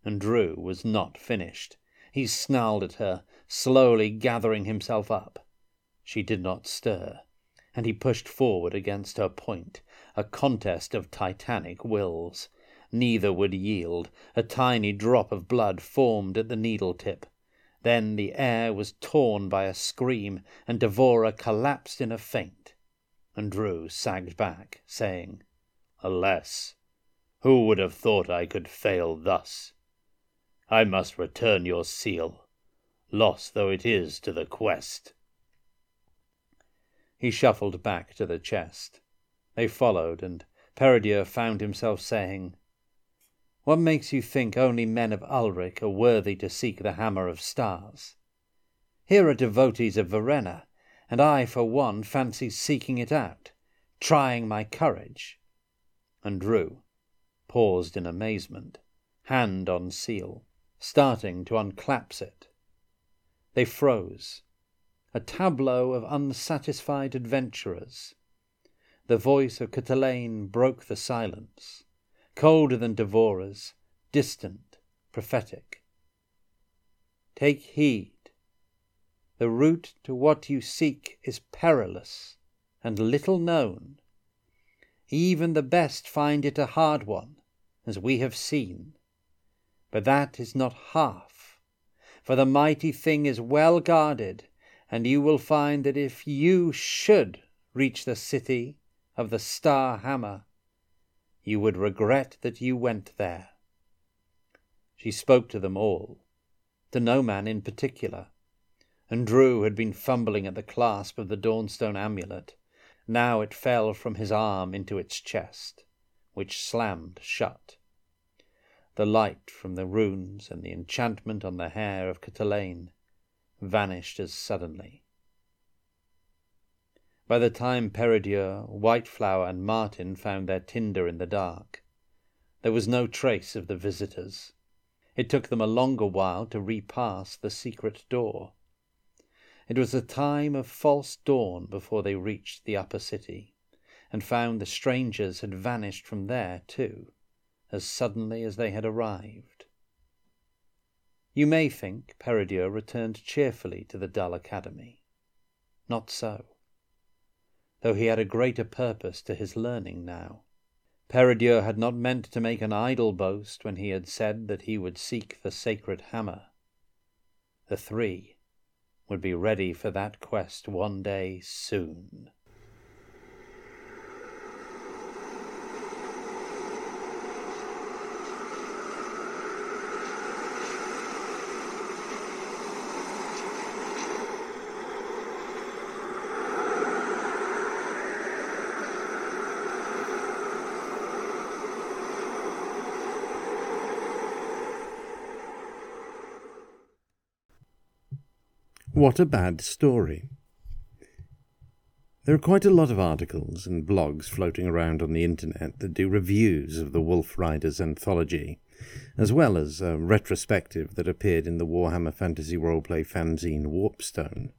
Undru was not finished. He snarled at her, slowly gathering himself up. She did not stir, and he pushed forward against her point, a contest of titanic wills. Neither would yield. A tiny drop of blood formed at the needle-tip. Then the air was torn by a scream, and Devora collapsed in a faint. Undru sagged back, saying, "Alas, who would have thought I could fail thus? I must return your seal, loss though it is to the quest." He shuffled back to the chest. They followed, and Peredur found himself saying, "What makes you think only men of Ulric are worthy to seek the Hammer of Stars? Here are devotees of Verena, and I, for one, fancy seeking it out, trying my courage." Undru paused in amazement, hand on seal, starting to unclaps it. They froze. A tableau of unsatisfied adventurers. The voice of Cotlaine broke the silence. colder than Devora's, distant, prophetic. Take heed. The route to what you seek is perilous and little known. Even the best find it a hard one, as we have seen. But that is not half, for the mighty thing is well guarded, and you will find that if you should reach the city of the Star Hammer, you would regret that you went there. She spoke to them all, to no man in particular. Undru had been fumbling at the clasp of the Dawnstone amulet. Now it fell from his arm into its chest, which slammed shut. The light from the runes and the enchantment on the hair of Cotlaine vanished as suddenly. By the time Peredur, Whiteflower and Martin found their tinder in the dark, there was no trace of the visitors. It took them a longer while to repass the secret door. It was a time of false dawn before they reached the upper city, and found the strangers had vanished from there too, as suddenly as they had arrived. You may think Peredur returned cheerfully to the dull academy. Not so. Though he had a greater purpose to his learning now. Peredur had not meant to make an idle boast when he had said that he would seek the sacred hammer. The three would be ready for that quest one day soon. What a bad story. There are quite a lot of articles and blogs floating around on the internet that do reviews of the Wolf Riders anthology, as well as a retrospective that appeared in the Warhammer Fantasy Roleplay fanzine Warpstone,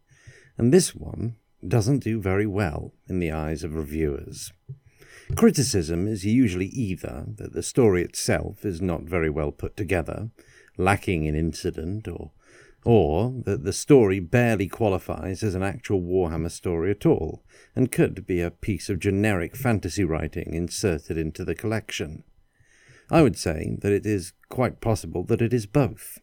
and this one doesn't do very well in the eyes of reviewers. Criticism is usually either that the story itself is not very well put together, lacking in incident, or or that the story barely qualifies as an actual Warhammer story at all, and could be a piece of generic fantasy writing inserted into the collection. I would say that it is quite possible that it is both,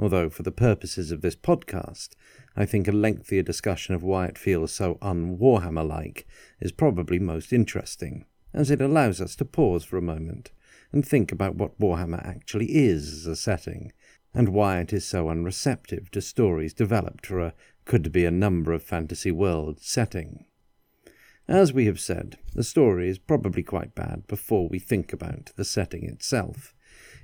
although for the purposes of this podcast, I think a lengthier discussion of why it feels so un-Warhammer-like is probably most interesting, as it allows us to pause for a moment and think about what Warhammer actually is as a setting, and why it is so unreceptive to stories developed for a could-be-a-number-of-fantasy world setting. As we have said, the story is probably quite bad before we think about the setting itself.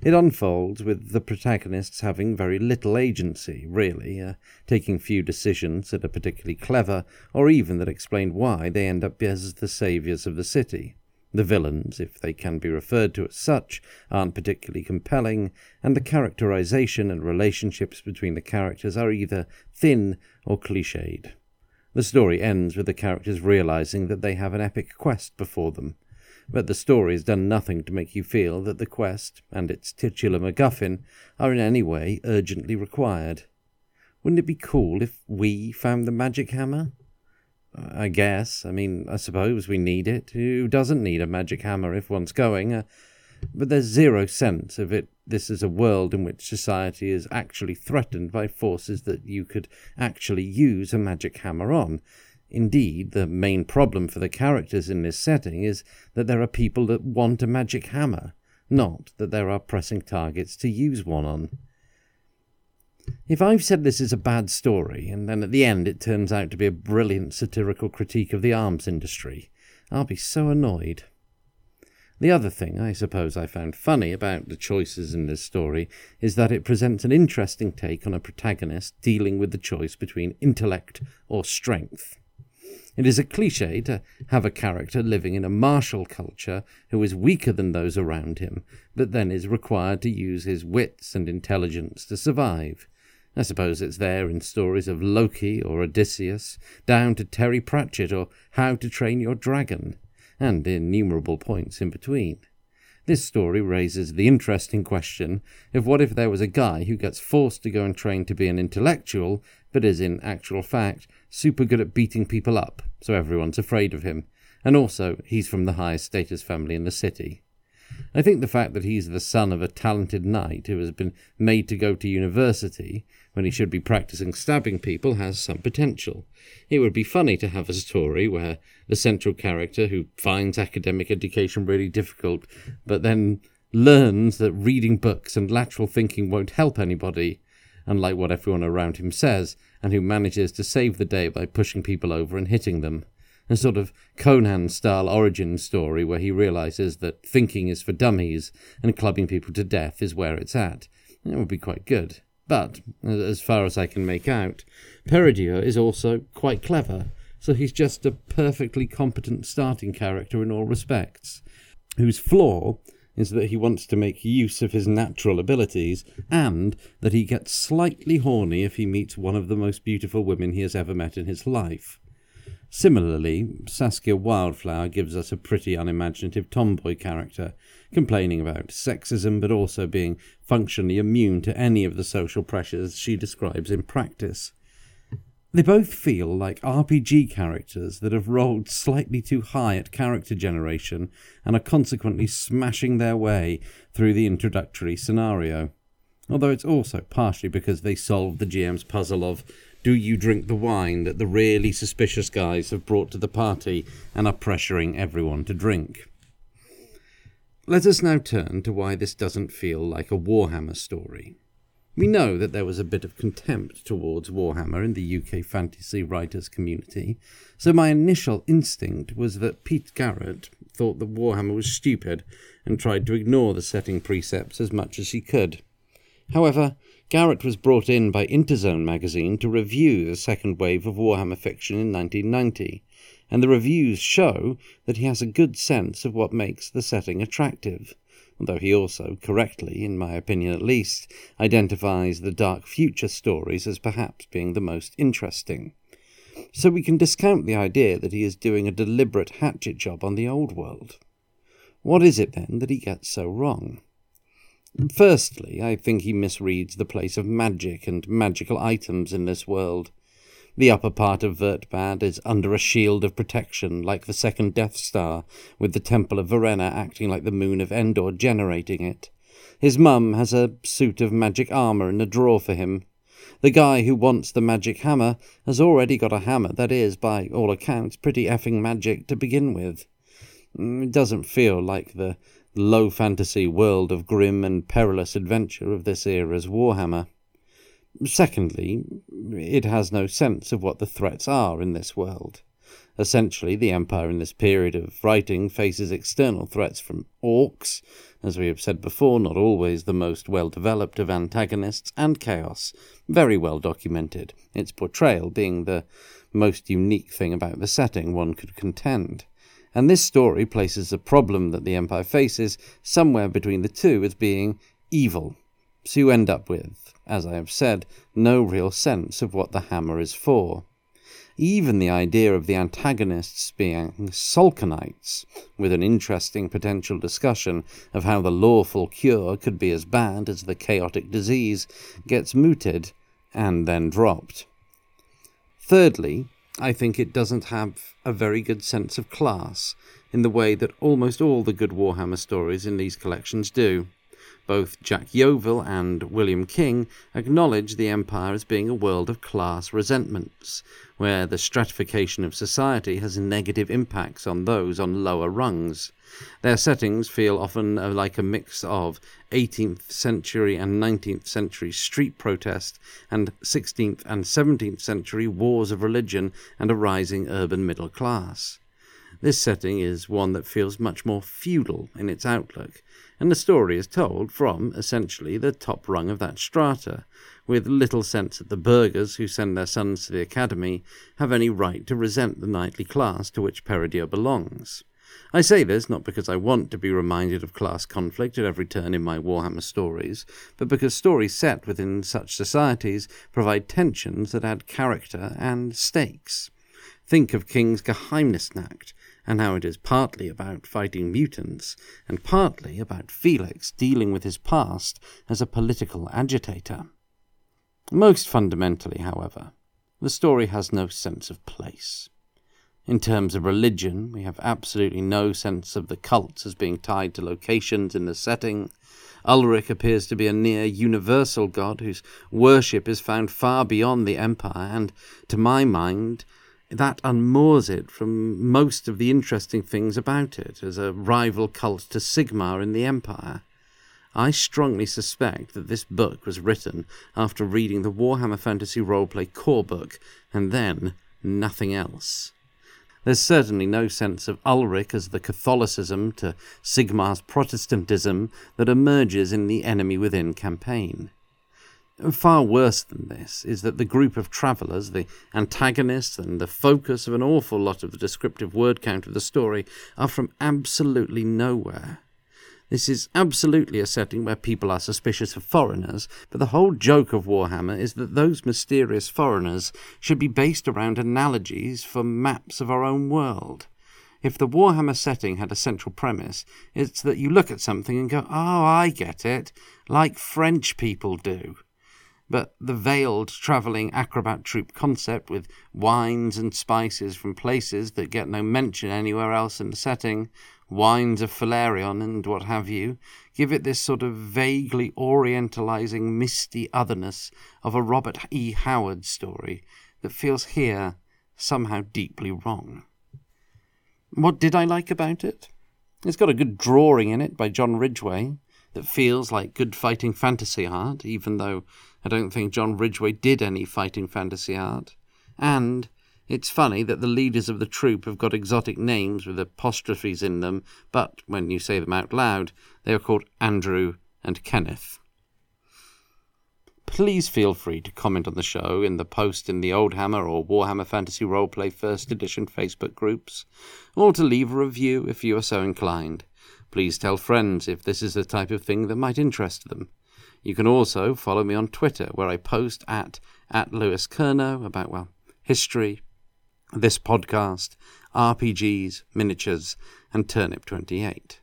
It unfolds with the protagonists having very little agency, really, uh, taking few decisions that are particularly clever, or even that explain why they end up as the saviours of the city. The villains, if they can be referred to as such, aren't particularly compelling, and the characterization and relationships between the characters are either thin or cliched. The story ends with the characters realizing that they have an epic quest before them, but the story has done nothing to make you feel that the quest, and its titular MacGuffin, are in any way urgently required. Wouldn't it be cool if we found the magic hammer? I guess. I mean, I suppose we need it. Who doesn't need a magic hammer if one's going? Uh, but there's zero sense of it. This is a world in which society is actually threatened by forces that you could actually use a magic hammer on. Indeed, the main problem for the characters in this setting is that there are people that want a magic hammer, not that there are pressing targets to use one on. If I've said this is a bad story, and then at the end it turns out to be a brilliant satirical critique of the arms industry, I'll be so annoyed. The other thing I suppose I found funny about the choices in this story is that it presents an interesting take on a protagonist dealing with the choice between intellect or strength. It is a cliché to have a character living in a martial culture who is weaker than those around him, but then is required to use his wits and intelligence to survive. I suppose it's there in stories of Loki or Odysseus, down to Terry Pratchett or How to Train Your Dragon, and innumerable points in between. This story raises the interesting question of what if there was a guy who gets forced to go and train to be an intellectual, but is in actual fact super good at beating people up, so everyone's afraid of him, and also he's from the highest status family in the city. I think the fact that he's the son of a talented knight who has been made to go to university when he should be practicing stabbing people has some potential. It would be funny to have a story where the central character who finds academic education really difficult but then learns that reading books and lateral thinking won't help anybody, unlike what everyone around him says, and who manages to save the day by pushing people over and hitting them. A sort of Conan-style origin story where he realises that thinking is for dummies and clubbing people to death is where it's at. It would be quite good. But, as far as I can make out, Peredur is also quite clever, so he's just a perfectly competent starting character in all respects, whose flaw is that he wants to make use of his natural abilities, and that he gets slightly horny if he meets one of the most beautiful women he has ever met in his life. Similarly, Saskia Whiteflower gives us a pretty unimaginative tomboy character, complaining about sexism but also being functionally immune to any of the social pressures she describes in practice. They both feel like R P G characters that have rolled slightly too high at character generation and are consequently smashing their way through the introductory scenario. Although it's also partially because they solved the G M's puzzle of do you drink the wine that the really suspicious guys have brought to the party and are pressuring everyone to drink. Let us now turn to why this doesn't feel like a Warhammer story. We know that there was a bit of contempt towards Warhammer in the U K fantasy writers community, so my initial instinct was that Pete Garrett thought that Warhammer was stupid and tried to ignore the setting precepts as much as he could. However, Garrett was brought in by Interzone magazine to review the second wave of Warhammer fiction in nineteen ninety, and the reviews show that he has a good sense of what makes the setting attractive, although he also, correctly, in my opinion at least, identifies the dark future stories as perhaps being the most interesting. So we can discount the idea that he is doing a deliberate hatchet job on the old world. What is it then that he gets so wrong? Firstly, I think he misreads the place of magic and magical items in this world. The upper part of Wurtbad is under a shield of protection, like the second Death Star, with the Temple of Verena acting like the moon of Endor generating it. His mum has a suit of magic armour in a drawer for him. The guy who wants the magic hammer has already got a hammer that is, by all accounts, pretty effing magic to begin with. It doesn't feel like the low fantasy world of grim and perilous adventure of this era's Warhammer. Secondly, it has no sense of what the threats are in this world. Essentially, the Empire in this period of writing faces external threats from orcs, as we have said before, not always the most well-developed of antagonists, and chaos, very well documented, its portrayal being the most unique thing about the setting one could contend. And this story places the problem that the Empire faces somewhere between the two as being evil. So you end up with, as I have said, no real sense of what the hammer is for. Even the idea of the antagonists being Sulkanites, with an interesting potential discussion of how the lawful cure could be as bad as the chaotic disease, gets mooted and then dropped. Thirdly, I think it doesn't have a very good sense of class, in the way that almost all the good Warhammer stories in these collections do. Both Jack Yeovil and William King acknowledge the Empire as being a world of class resentments, where the stratification of society has negative impacts on those on lower rungs. Their settings feel often like a mix of eighteenth century and nineteenth century street protest and sixteenth and seventeenth century wars of religion and a rising urban middle class. This setting is one that feels much more feudal in its outlook, and the story is told from, essentially, the top rung of that strata, with little sense that the burghers who send their sons to the academy have any right to resent the knightly class to which Peredur belongs. I say this not because I want to be reminded of class conflict at every turn in my Warhammer stories, but because stories set within such societies provide tensions that add character and stakes. Think of King's Geheimnisnacht, and how it is partly about fighting mutants and partly about Felix dealing with his past as a political agitator. Most fundamentally, however, the story has no sense of place. In terms of religion, we have absolutely no sense of the cults as being tied to locations in the setting. Ulric appears to be a near-universal god whose worship is found far beyond the Empire, and, to my mind, that unmoors it from most of the interesting things about it as a rival cult to Sigmar in the Empire. I strongly suspect that this book was written after reading the Warhammer Fantasy Roleplay core book, and then nothing else. There's certainly no sense of Ulric as the Catholicism to Sigmar's Protestantism that emerges in the Enemy Within campaign. Far worse than this is that the group of travellers, the antagonists and the focus of an awful lot of the descriptive word count of the story, are from absolutely nowhere. This is absolutely a setting where people are suspicious of foreigners, but the whole joke of Warhammer is that those mysterious foreigners should be based around analogies for maps of our own world. If the Warhammer setting had a central premise, it's that you look at something and go, "Oh, I get it," like French people do. But the veiled travelling acrobat troupe concept with wines and spices from places that get no mention anywhere else in the setting, wines of Phelarion and what have you, give it this sort of vaguely orientalising misty otherness of a Robert E. Howard story that feels here somehow deeply wrong. What did I like about it? It's got a good drawing in it by John Ridgway that feels like good fighting fantasy art, even though I don't think John Ridgway did any fighting fantasy art. And it's funny that the leaders of the troupe have got exotic names with apostrophes in them, but when you say them out loud, they are called Andrew and Kenneth. Please feel free to comment on the show in the post in the Old Hammer or Warhammer Fantasy Roleplay First Edition Facebook groups, or to leave a review if you are so inclined. Please tell friends if this is the type of thing that might interest them. You can also follow me on Twitter, where I post at, at Lewis Curnow about, well, history, this podcast, R P Gs, miniatures, and Turnip twenty-eight.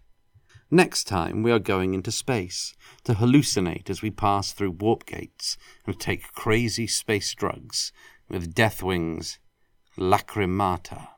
Next time we are going into space to hallucinate as we pass through warp gates and take crazy space drugs with Deathwing's Lacrimata.